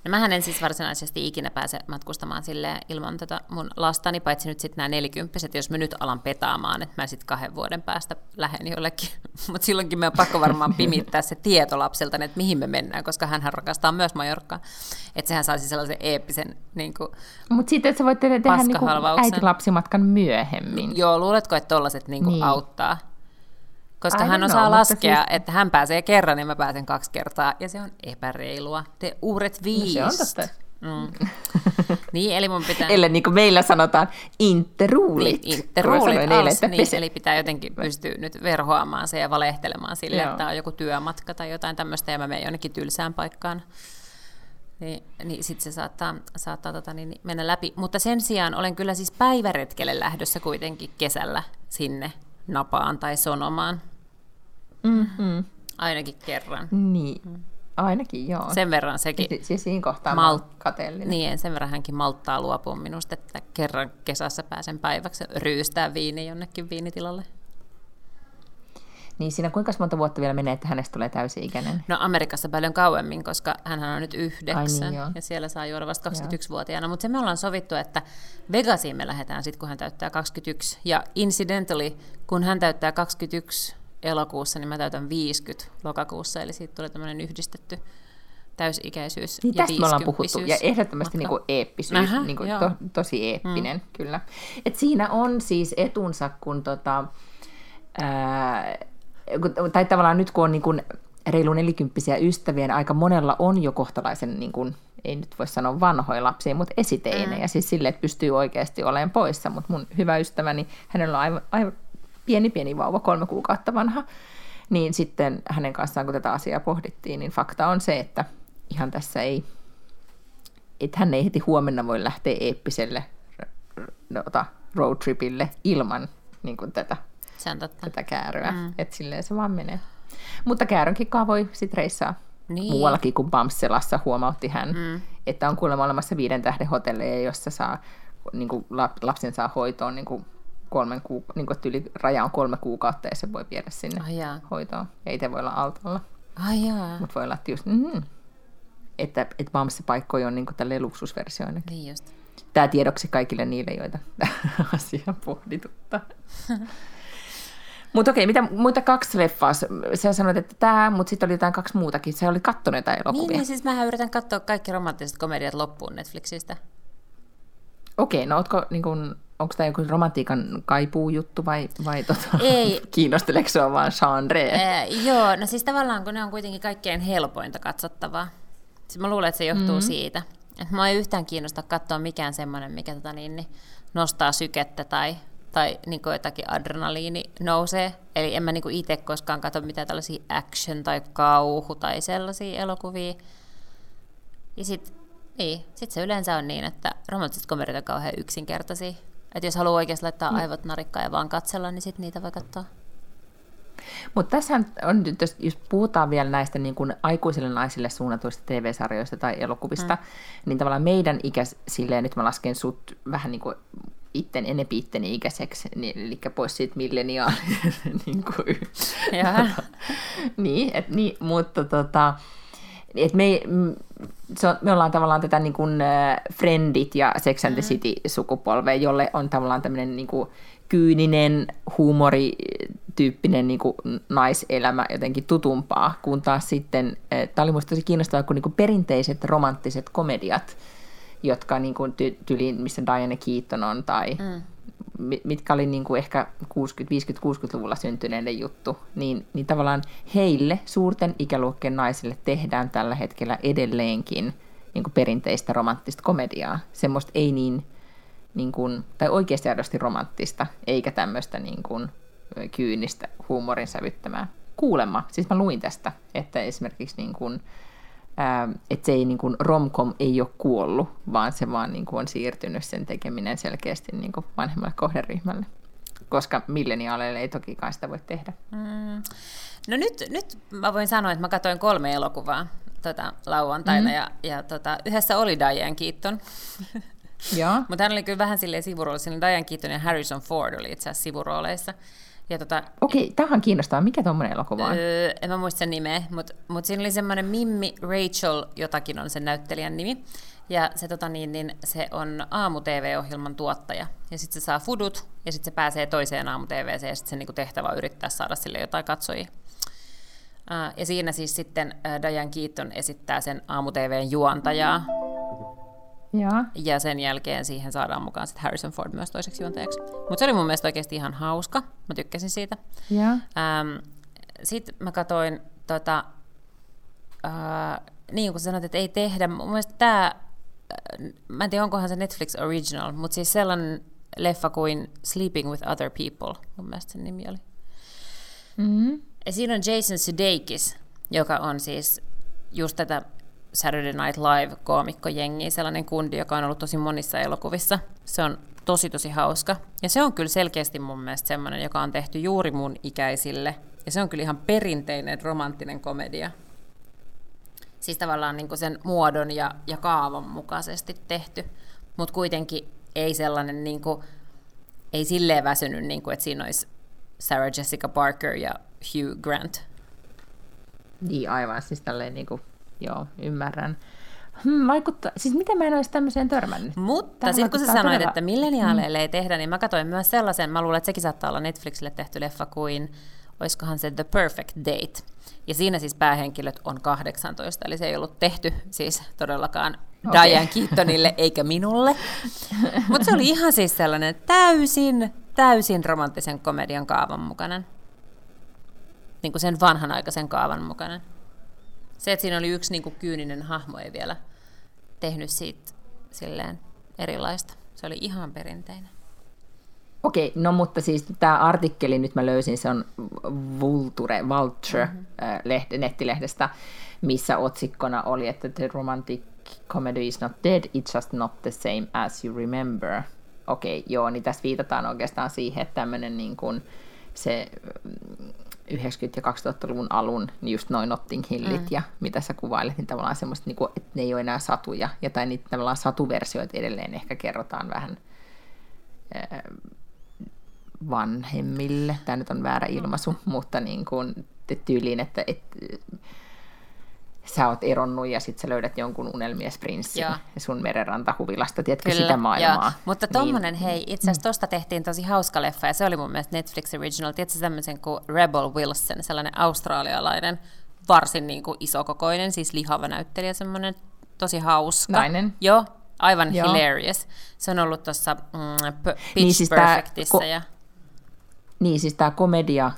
No mähän en siis varsinaisesti ikinä pääse matkustamaan silleen ilman mun lastani, paitsi nyt sitten nämä 40-vuotiaat, jos mä nyt alan petaamaan, että mä sitten 2 vuoden päästä lähden jollekin. Mutta silloinkin me on pakko varmaan pimittää se tieto lapselta, että mihin me mennään, koska hänhän rakastaa myös Majorkkaa. Että sehän saisi sellaisen eeppisen mutta sitten sä voit tehdä niinku äiti-lapsimatkan myöhemmin. Joo, luuletko, että tollaset auttaa? Koska hän osaa laskea, siis että hän pääsee kerran ja mä pääsen 2 kertaa. Ja se on epäreilua. Te uudet 5. No, se on totta. Niin, eli mun pitää. Eli niin kuin meillä sanotaan, interruulit. Interruulit alas, eli pitää jotenkin pystyä nyt verhoamaan se ja valehtelemaan sille, että on joku työmatka tai jotain tämmöistä, ja mä menen jonnekin tylsään paikkaan. niin sitten se saattaa mennä läpi. Mutta sen sijaan olen kyllä siis päiväretkelle lähdössä kuitenkin kesällä sinne Napaan tai Sonomaan. Mm-hmm. Ainakin kerran. Niin, ainakin joo. Sen verran sekin. Siis siinä kohtaa katellinen. Niin, sen verran hänkin malttaa luopua minusta, että kerran kesässä pääsen päiväksi ryystää viini jonnekin viinitilalle. Niin siinä kuinka monta vuotta vielä menee, että hänestä tulee täysi-ikäinen? No Amerikassa paljon kauemmin, koska hänhän on nyt 9 niin, ja siellä saa juoda vasta 21-vuotiaana. Mutta se me ollaan sovittu, että Vegasiin me lähdetään sitten, kun hän täyttää 21. Ja incidentally, kun hän täyttää 21 elokuussa, niin mä täytän 50 lokakuussa. Eli siitä tulee tämmöinen yhdistetty täysikäisyys niin, ja tästä me ollaan puhuttu. Ja ehdottomasti niinku eeppisyys, niinku tosi eeppinen, kyllä. Et siinä on siis etunsa, kun tai tavallaan nyt kun on niin kuin reilu 40-vuotiaita ystäviä, niin aika monella on jo kohtalaisen, niin kuin, ei nyt voi sanoa vanhoja lapsia, mutta esiteinejä. Siis silleen, että pystyy oikeasti olemaan poissa. Mutta mun hyvä ystäväni, hänellä on aivan pieni vauva, 3 kuukautta vanha. Niin sitten hänen kanssaan, kun tätä asiaa pohdittiin, niin fakta on se, että ihan tässä ei, että hän ei heti huomenna voi lähteä eeppiselle roadtripille ilman niin kuin tätä. Se on totta. Tätä kääröä, että silleen se vaan menee. Mutta käärönkikkaa voi sitten reissaa muuallakin kuin Bamselassa, huomautti hän, että on kuulemma olemassa 5 tähden hotelleja, jossa saa, niin kuin lapsen saa hoitoon, niin kuin raja on 3 kuukautta ja se voi viedä sinne hoitoon. Ja itse voi olla autolla, mutta voi olla just, että Bamse-paikkoja on niin kuin tälleen luksusversioinakin. Niin just. Tämä tiedoksi kaikille niille, joita asiaa pohdituttaa. Mutta okei, mitä muita 2 leffaa? Sä sanoit, että tämä, mutta sitten oli jotain 2 muutakin. Sä olit kattonut jotain elokuvia. Niin, siis mähän yritän katsoa kaikki romanttiset komediat loppuun Netflixistä. Okei, no onko tämä joku romantiikan kaipuujuttu vai kiinnosteleeko sua vaan genre? Joo, no siis tavallaan kun ne on kuitenkin kaikkein helpointa katsottavaa. Siis mä luulen, että se johtuu siitä. Et mä ei yhtään kiinnosta katsoa mikään semmoinen, mikä nostaa sykettä tai niin kuin jotakin adrenaliini nousee. Eli en mä niin kuin itse koskaan katso mitään tällaisia action- tai kauhu- tai sellaisia elokuvia. Ja sit se yleensä on niin, että romanttiset komediat on kauhean yksinkertaisia. Että jos haluaa oikeasti laittaa aivot narikkaan ja vaan katsella, niin sit niitä voi katsoa. Mutta tässä on, jos puhutaan vielä näistä niin kuin aikuisille naisille suunnatuista TV-sarjoista tai elokuvista, niin tavallaan meidän ikäs, silleen, nyt mä lasken sut vähän niin kuin enempi itteni ikäiseksi, niin, eli pois siitä milleniaalinen. Me ollaan tavallaan tätä niin kuin Friendit ja Sex and the City-sukupolvea, jolle on tavallaan tämmöinen niin kuin kyyninen, huumorityyppinen niin kuin naiselämä jotenkin tutumpaa, kun taas sitten, tämä oli musta tosi kiinnostavaa, kun niin kuin perinteiset romanttiset komediat, jotka niin kuin tyliin, missä Diane Keaton on, tai mitkä oli niin kuin ehkä 50-60-luvulla syntyneiden juttu, niin tavallaan heille, suurten ikäluokkien naisille, tehdään tällä hetkellä edelleenkin niin kuin perinteistä romanttista komediaa. Semmoista ei niin kuin, tai oikeasti aidosti romanttista, eikä tämmöistä niin kuin kyynistä huumorin sävyttämää. Kuulemma, siis mä luin tästä, että esimerkiksi niin kuin, että se ei niin kuin romcom ei ole kuollut, vaan se vaan niin kuin on siirtynyt sen tekeminen selkeästi niin kuin vanhemmalle kohderyhmälle. Koska milleniaaleille ei tokikaan sitä voi tehdä. No nyt mä voin sanoa, että mä katsoin 3 elokuvaa lauantaina ja yhdessä oli Diane Keaton. Mutta hän oli kyllä vähän silleen sivuroolissa. Diane Keaton ja Harrison Ford oli itse asiassa sivurooleissa. Okei, tämähän kiinnostaa. Mikä tuommoinen elokuva on? En mä muista sen nimeä, mutta siinä oli semmoinen Mimmi Rachel, jotakin on sen näyttelijän nimi. Ja se, se on aamu-tv-ohjelman tuottaja. Ja sitten se saa fudut, ja sitten se pääsee toiseen aamu-tv:seen, ja sitten se niinku tehtävä yrittää saada sille jotain katsojia. Ja siinä siis sitten Diane Keaton esittää sen aamu-tv:n juontajaa. Ja sen jälkeen siihen saadaan mukaan sit Harrison Ford myös toiseksi juontajaksi. Mutta se oli mun mielestä oikeasti ihan hauska. Mä tykkäsin siitä. Sitten mä katsoin, niin kuin sanoit, että ei tehdä. Mun mielestä mä en tiedä onkohan se Netflix original, mutta siis sellainen leffa kuin Sleeping with Other People, mun mielestä sen nimi oli. Ja siinä on Jason Sudeikis, joka on siis just tätä Saturday Night Live-koomikkojengiin, sellainen kundi, joka on ollut tosi monissa elokuvissa. Se on tosi, tosi hauska. Ja se on kyllä selkeästi mun mielestä semmoinen, joka on tehty juuri mun ikäisille. Ja se on kyllä ihan perinteinen romanttinen komedia. Siis tavallaan niin kuin sen muodon ja kaavan mukaisesti tehty. Mutta kuitenkin ei sellainen, niin kuin, ei silleen väsynyt, niin kuin, että siinä olisi Sarah Jessica Parker ja Hugh Grant. Niin aivan, siis tälleen niin kuin, joo, ymmärrän. Vaikuttaa, siis miten mä en olisi tämmöiseen törmännyt? Mutta sitten kun sä sanoit, todella... että milleniaaleille ei tehdä, niin mä katsoin myös sellaisen, mä luulen, että sekin saattaa olla Netflixille tehty leffa kuin, olisikohan se The Perfect Date. Ja siinä siis päähenkilöt on 18, eli se ei ollut tehty siis todellakaan okay. Diane Keatonille eikä minulle. Mutta se oli ihan siis sellainen täysin romanttisen komedian kaavan mukainen. Niin kuin sen vanhanaikaisen kaavan mukainen. Se, että siinä oli yksi niin kuin kyyninen hahmo, ei vielä tehnyt siitä silleen erilaista. Se oli ihan perinteinen. Okei, no mutta siis tämä artikkeli, nyt mä löysin, se on Vulture nettilehdestä, missä otsikkona oli, että the romantic comedy is not dead, it's just not the same as you remember. Okei, joo, niin tässä viitataan oikeastaan siihen, että tämmöinen niin kuin se 90- ja 2000-luvun alun, niin just noin Notting Hillit ja mitä sä kuvailet, niin tavallaan semmoista, niin kuin, että ne ei ole enää satuja, ja tai niitä tavallaan satuversioita edelleen ehkä kerrotaan vähän vanhemmille. Tämä nyt on väärä ilmaisu, mutta niin kuin tyyliin, että sä oot eronnut ja sit sä löydät jonkun unelmies prinssin sun merenrantahuvilasta, tiedätkö kyllä, sitä maailmaa. Joo. Mutta tommonen, niin, hei, itse asiassa tosta tehtiin tosi hauska leffa ja se oli mun mielestä Netflix original, tiedätkö tämmöisen kuin Rebel Wilson, sellainen australialainen, varsin niin kuin isokokoinen, siis lihava näyttelijä, semmoinen tosi hauska. Nainen. Joo. Aivan joo. Hilarious. Se on ollut tuossa Pitch niin siis Perfectissä. Niin, siis tämä komedia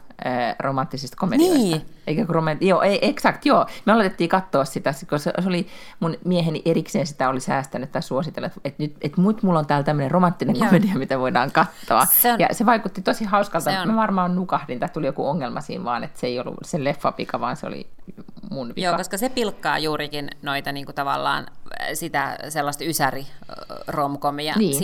romanttisista komedioista. Niin. Eikä komedia, joo, ei, exakt, joo. Me aloitettiin katsoa sitä, koska se oli mun mieheni erikseen sitä oli säästänyt tai suositellut, että nyt mulla on täällä tämmöinen romanttinen komedia, mitä voidaan katsoa. Ja se vaikutti tosi hauskalta. Mä varmaan nukahdin, tai tuli joku ongelma siinä vaan, että se ei ollut sen leffa vika, vaan se oli mun vika. Joo, koska se pilkkaa juurikin noita niinku tavallaan sitä sellaista ysäri-romkomia. Niin,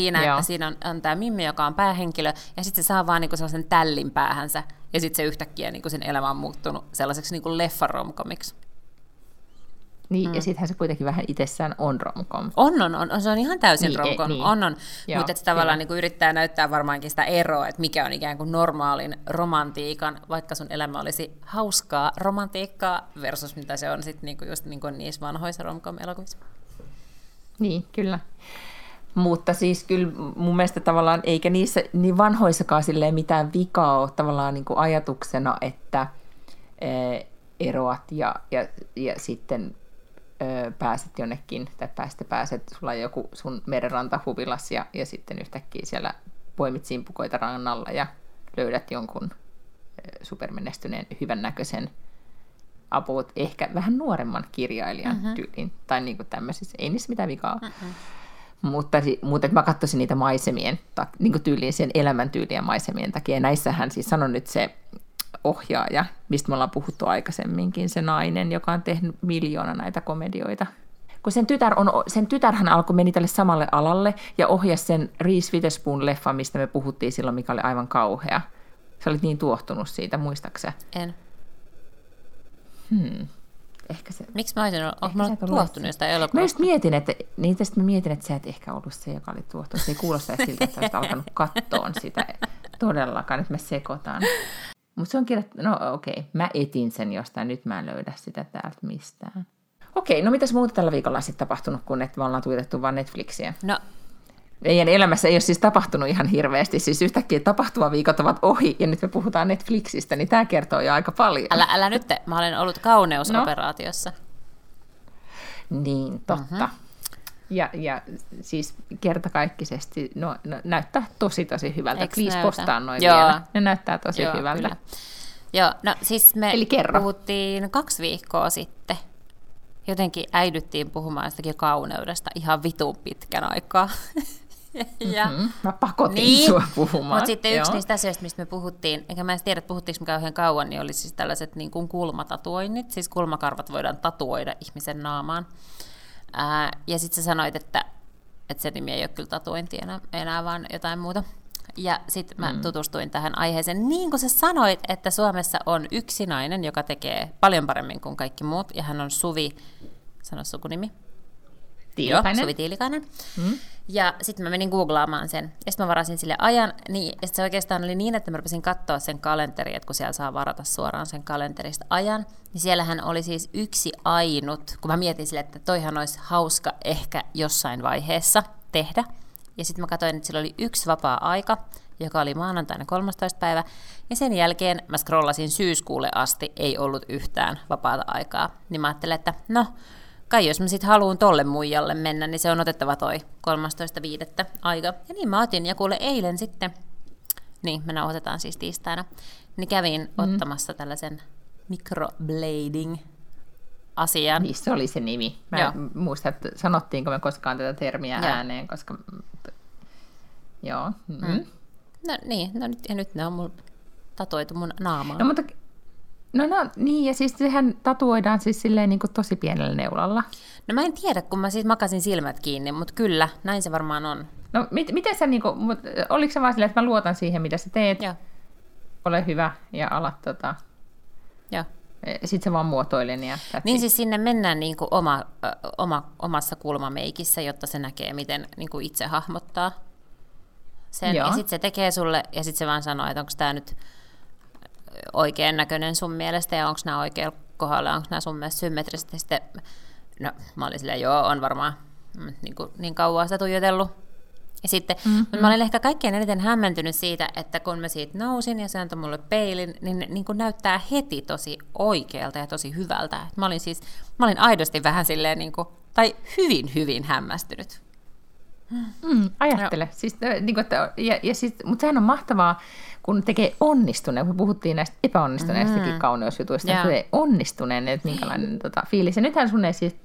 siinä on tämä Mimmi, joka on päähenkilö, ja sitten se saa vaan niinku sellaisen tällin päähänsä. Ja sitten se yhtäkkiä niin sen elämä on muuttunut sellaiseksi niin leffaromkomiksi. Niin, ja sittenhän se kuitenkin vähän itsessään on romkom. On, se on ihan täysin niin, romkom. Niin. Mutta se tavallaan niin yrittää näyttää varmaankin sitä eroa, että mikä on ikään kuin normaalin romantiikan, vaikka sun elämä olisi hauskaa romantiikkaa versus mitä se on sit niin just niin niissä vanhoissa romkom-elokuvissa. Niin, kyllä. Mutta siis kyllä mun mielestä tavallaan, eikä niissä niin vanhoissakaan silleen mitään vikaa ole tavallaan niin kuin ajatuksena, että eroat ja sitten pääset jonnekin, tai pääset, sulla on joku sun merenrantahuvilas ja sitten yhtäkkiä siellä poimit simpukoita rannalla ja löydät jonkun supermenestyneen, hyvännäköisen about ehkä vähän nuoremman kirjailijan tyylin, tai niin kuin tämmöisissä, ei niissä mitään vikaa. Mutta mä katsoisin niitä maisemien, niin tyyliin sen elämäntyylien maisemien takia. Ja näissähän siis sanon nyt se ohjaaja, mistä me ollaan puhuttu aikaisemminkin, se nainen, joka on tehnyt 1 miljoona näitä komedioita. Kun sen tytärhän alkoi meni tälle samalle alalle ja ohjasi sen Reese Witherspoon-leffa, mistä me puhuttiin silloin, mikä oli aivan kauhea. Sä olit niin tuohtunut siitä, muistaaksä? En. Miksi mä olisin ollut tuohtunut sitä elokuvaa? Mä just mietin, että sä et ehkä ollut se, joka oli tuohtunut. Se ei kuulostaa siltä, että olet alkanut kattoon sitä. Todellakaan, nyt mä sekoitan. Mutta se on kirjattu, no okei, mä etin sen jostain, nyt mä en löydä sitä täältä mistään. Okei, no mitäs muuta tällä viikolla on sitten tapahtunut, kun me ollaan tuijotettu vaan Netflixiä? No. Meidän elämässä ei ole siis tapahtunut ihan hirveästi, siis yhtäkkiä tapahtuva viikot ovat ohi ja nyt me puhutaan Netflixistä, niin tämä kertoo jo aika paljon. Älä nyt, mä olen ollut kauneusoperaatiossa. No. Niin, totta. Ja siis kertakaikkisesti näyttää tosi hyvältä. Eks please näytä? Postaa noin vielä. Ne näyttää tosi hyvältä. Kyllä. Joo, no siis me puhuttiin 2 viikkoa sitten. Jotenkin äidyttiin puhumaan jostakin kauneudesta ihan vitun pitkän aikaa. Mä pakotin sua puhumaan. Mutta sitten yksi niistä asioista, mistä me puhuttiin, enkä mä en tiedä, puhuttiinko me kauhean kauan, niin oli siis tällaiset niin kuin kulmatatuoinnit. Siis kulmakarvat voidaan tatuoida ihmisen naamaan. Ja sitten sä sanoit, että se nimi ei ole kyllä tatuointi enää, vaan jotain muuta. Ja sitten mä tutustuin tähän aiheeseen. Niin kuin sä sanoit, että Suomessa on yksi nainen, joka tekee paljon paremmin kuin kaikki muut, ja hän on Suvi, sano sukunimi. Tiilikainen. Joo, Suvi Tiilikainen. Mm. Ja sitten mä menin googlaamaan sen, ja sitten mä varasin sille ajan, niin, ja se oikeastaan oli niin, että mä rupesin katsoa sen kalenteri, että kun siellä saa varata suoraan sen kalenterista ajan, niin siellähän oli siis yksi ainut, kun mä mietin sille, että toihan olisi hauska ehkä jossain vaiheessa tehdä, ja sitten mä katsoin, että sillä oli yksi vapaa-aika, joka oli maanantaina 13. päivä, ja sen jälkeen mä scrollasin syyskuulle asti, ei ollut yhtään vapaata aikaa, niin mä ajattelin, että no, kai jos mä sit haluun tolle muijalle mennä, niin se on otettava toi 13.5. aika. Ja niin mä otin, ja kuule eilen sitten, niin me nauhoitetaan siis tiistaina, niin kävin ottamassa tällaisen microblading-asian. Niin se oli se nimi. Mä en muista, että sanottiinko me koskaan tätä termiä ääneen, koska... Joo. Mm-hmm. Mm. No niin, nyt ne on mun tatoitu mun naamaan. No, mutta... No niin, ja siis sehän tatuoidaan siis silleen niin kuin tosi pienellä neulalla. No mä en tiedä, kun mä siis makasin silmät kiinni, mutta kyllä, näin se varmaan on. No miten sä niinku, oliko se vaan silleen, että mä luotan siihen, mitä sä teet, ole hyvä ja ala ja sit sä vaan muotoilen ja... Niin siis sinne mennään niinku omassa kulmameikissä, jotta se näkee, miten niinku itse hahmottaa sen. Joo. Ja sit se tekee sulle, ja sit se vaan sanoo, että onko tää nyt... oikean näköinen sun mielestä, ja onko nämä oikealla kohdalla, onko nämä sun mielestä symmetriset, ja sitten, no mä olin silleen, joo, on varmaan niin kauan sitä tuijotellut. Ja sitten, mä olin ehkä kaikkein eniten hämmentynyt siitä, että kun mä siitä nousin, ja se antoi mulle peilin, niin kun näyttää heti tosi oikealta ja tosi hyvältä. Mä olin siis, aidosti vähän silleen, niin kuin, tai hyvin hämmästynyt. Ajattele. No. Siis, niin kuin, että, ja siis, mutta sehän on mahtavaa, kun tekee onnistuneen, kun puhuttiin näistä epäonnistuneistakin kauneusjutuista, että tekee onnistuneen, että minkälainen fiilis. Ja nythän sun ei siis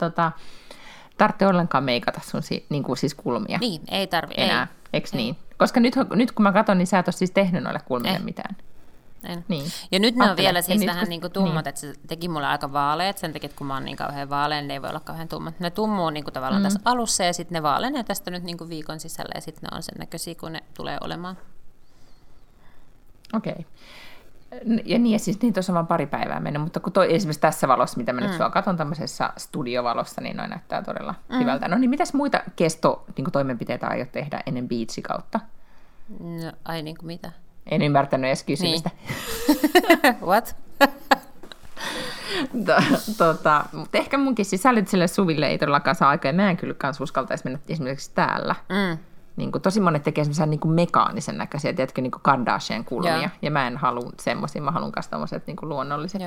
tarvitse ollenkaan meikata sun niin kuin siis kulmia. Niin, ei tarvitse. Enää, eiks niin? Koska nyt kun mä katson, niin sä et ole siis tehnyt noille kulmille mitään. Niin. Ja nyt ne on vielä siis vähän niin kuin tummat, että se teki mulle aika vaaleet, sen takia, että kun mä oon niin kauhean vaalea, niin ei voi olla kauhean tummat. Ne tummuu niin kuin tavallaan tässä alussa, ja sitten ne vaalenee tästä nyt niin kuin viikon sisällä, ja sitten ne on sen näköisiä, kun ne tulee olemaan. Okei. Ja niin, siis niin tuossa on vaan pari päivää mennyt, mutta kun toi esimerkiksi tässä valossa, mitä mä nyt sua katson tämmöisessä studiovalossa, niin noin näyttää todella hyvältä. No niin, mitäs muita kestotoimenpiteitä niin aiot tehdä ennen beachikautta? No, ai niin kuin mitä? En ymmärtänyt edes kysymystä. Niin. What? Mutta ehkä munkin sisälliselle Suville ei todellakaan saa aikaa, ja mä en kyllä uskaltaisi mennä esimerkiksi täällä. Niin kuin, tosi monet tekee semmoisia niin kuin mekaanisen näköisiä, tiedätkö, niin kuin Kardashian kulmia, ja mä en halua semmoisia, mä haluan kanssa tommoset niin kuin luonnolliset.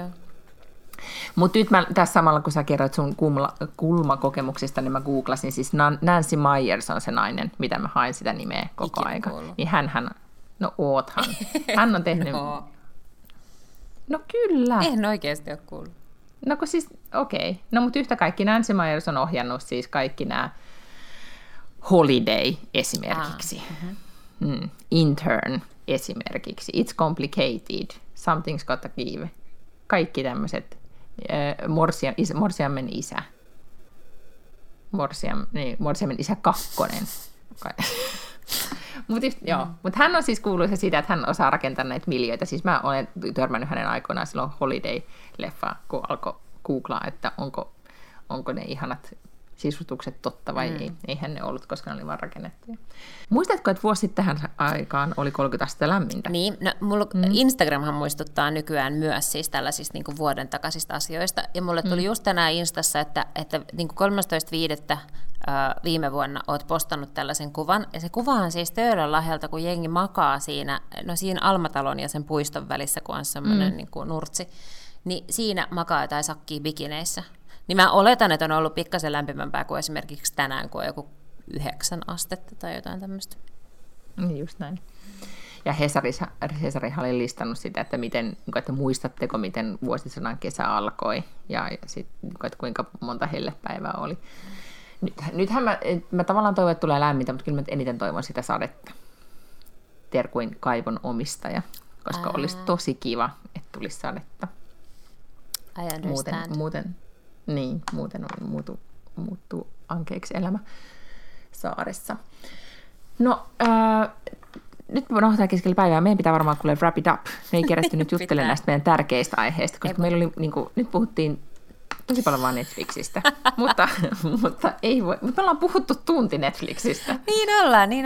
Mutta nyt mä tässä samalla, kun sä kerroit sun kulmakokemuksista, niin mä googlasin, siis Nancy Myers on se nainen, mitä mä haen sitä nimeä koko aika. Niin hänhän, no oothan. Hän on tehnyt... No kyllä. En oikeasti ole kuullut. No kun siis, okei. No mutta yhtä kaikki Nancy Myers on ohjannut siis kaikki nämä Holiday esimerkiksi. Intern esimerkiksi. It's Complicated. Something's Gotta Give. Kaikki tämmöiset. Morsiamen isä. Morsiamen isä kakkonen. Mutta hän on siis kuuluisa siitä, että hän osaa rakentaa näitä miljöitä. Siis mä olen törmännyt hänen aikoinaan silloin Holiday-leffa, kun alkoi googlaa, että onko ne ihanat sisutukset totta vai ei. Eihän ne ollut, koska ne oli vaan rakennettuja. Muistatko, että vuosi sitten tähän aikaan oli 30 astetta lämmintä? Niin, no mulla Instagramhan muistuttaa nykyään myös siis tällaisista niin kuin vuoden takaisista asioista. Ja mulle tuli just tänään Instassa, että niin kuin 13.5. viime vuonna oot postannut tällaisen kuvan, ja se kuvahan siis Töölön lahjalta, kun jengi makaa siinä Almatalon ja sen puiston välissä, kun on semmoinen niin kuin nurtsi, niin siinä makaa jotain sakkia bikineissä. Niin mä oletan, että on ollut pikkasen lämpimämpää kuin esimerkiksi tänään, kun on joku 9 astetta tai jotain tämmöistä. Just näin. Ja Hesarihan oli listannut sitä, että muistatteko, miten vuosisadan kesä alkoi, ja sit, että kuinka monta hellepäivää oli. Nythän mä tavallaan toivon, että tulee lämmintä, mutta kyllä mä eniten toivon sitä sadetta. Terkuin kaivon omistaja, koska olisi tosi kiva, että tulisi sadetta. I understand. Muuten muuttuu ankeiksi elämä saaressa. No, nyt me nohtaa keskellä päivää. Meidän pitää varmaan kuulee wrap it up. Me ei kerästy nyt juttelemaan näistä meidän tärkeistä aiheista, koska meillä oli, niin kuin, nyt puhuttiin tosi paljon vaan Netflixistä, mutta ei voi. Me ollaan puhuttu tunti Netflixistä. Niin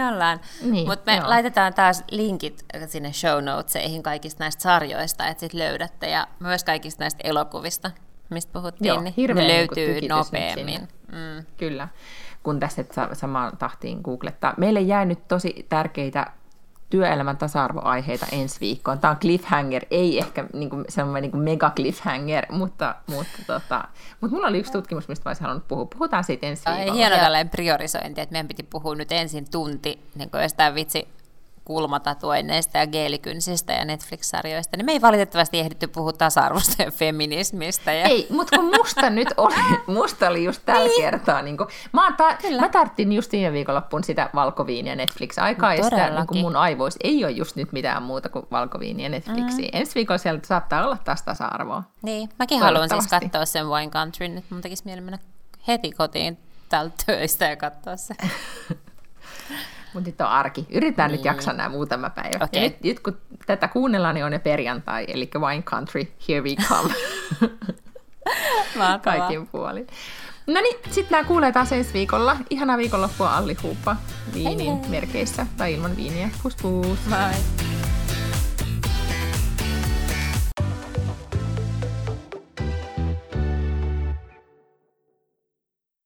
ollaan. Niin, mutta me laitetaan taas linkit sinne show notesihin kaikista näistä sarjoista, että sit löydätte, ja myös kaikista näistä elokuvista, mistä puhuttiin, joo, niin ne löytyy nopeammin. Kyllä, kun tässä samaan tahtiin googlettaa. Meille jää nyt tosi tärkeitä työelämän tasa-arvoaiheita ensi viikkoon. Tämä on cliffhanger, ei ehkä niin kuin semmoinen niin kuin mega cliffhanger, mutta mulla oli yksi tutkimus, mistä mä olisin halunnut puhua. Puhutaan siitä ensi viikolla. Hieno tällainen priorisointi, että meidän piti puhua nyt ensin tunti niin kuin jostain vitsi kulmatatuoineista ja geelikynsistä ja Netflix-sarjoista, niin me ei valitettavasti ehditty puhua tasa-arvosta ja feminismistä. Ja... Ei, mutta kun musta nyt oli, just tällä kertaa. Niin kun, mä tarttin just viime viikonloppuun sitä valkoviiniä Netflix-aikaa, ja sitä niin kun mun aivoissa ei ole just nyt mitään muuta kuin valkoviiniä Netflixiä. Ensi viikolla siellä saattaa olla taas tasa-arvoa. Niin, mäkin haluan siis katsoa sen Wine Country, nyt mun tekisi mieli mennä heti kotiin täältä töistä ja katsoa sen. Mutta nyt on arki. Yritetään nyt jaksaa nämä muutama päivä. Okay. Ja nyt kun tätä kuunnellaan, niin on ne perjantai, eli Wine Country, here we come. Kaikin puolin. No niin, sitten nämä kuulee taas ensi viikolla. Ihanaa viikonloppua, Alli Huuppa, viinin merkeissä tai ilman viiniä. Pus pus. Bye.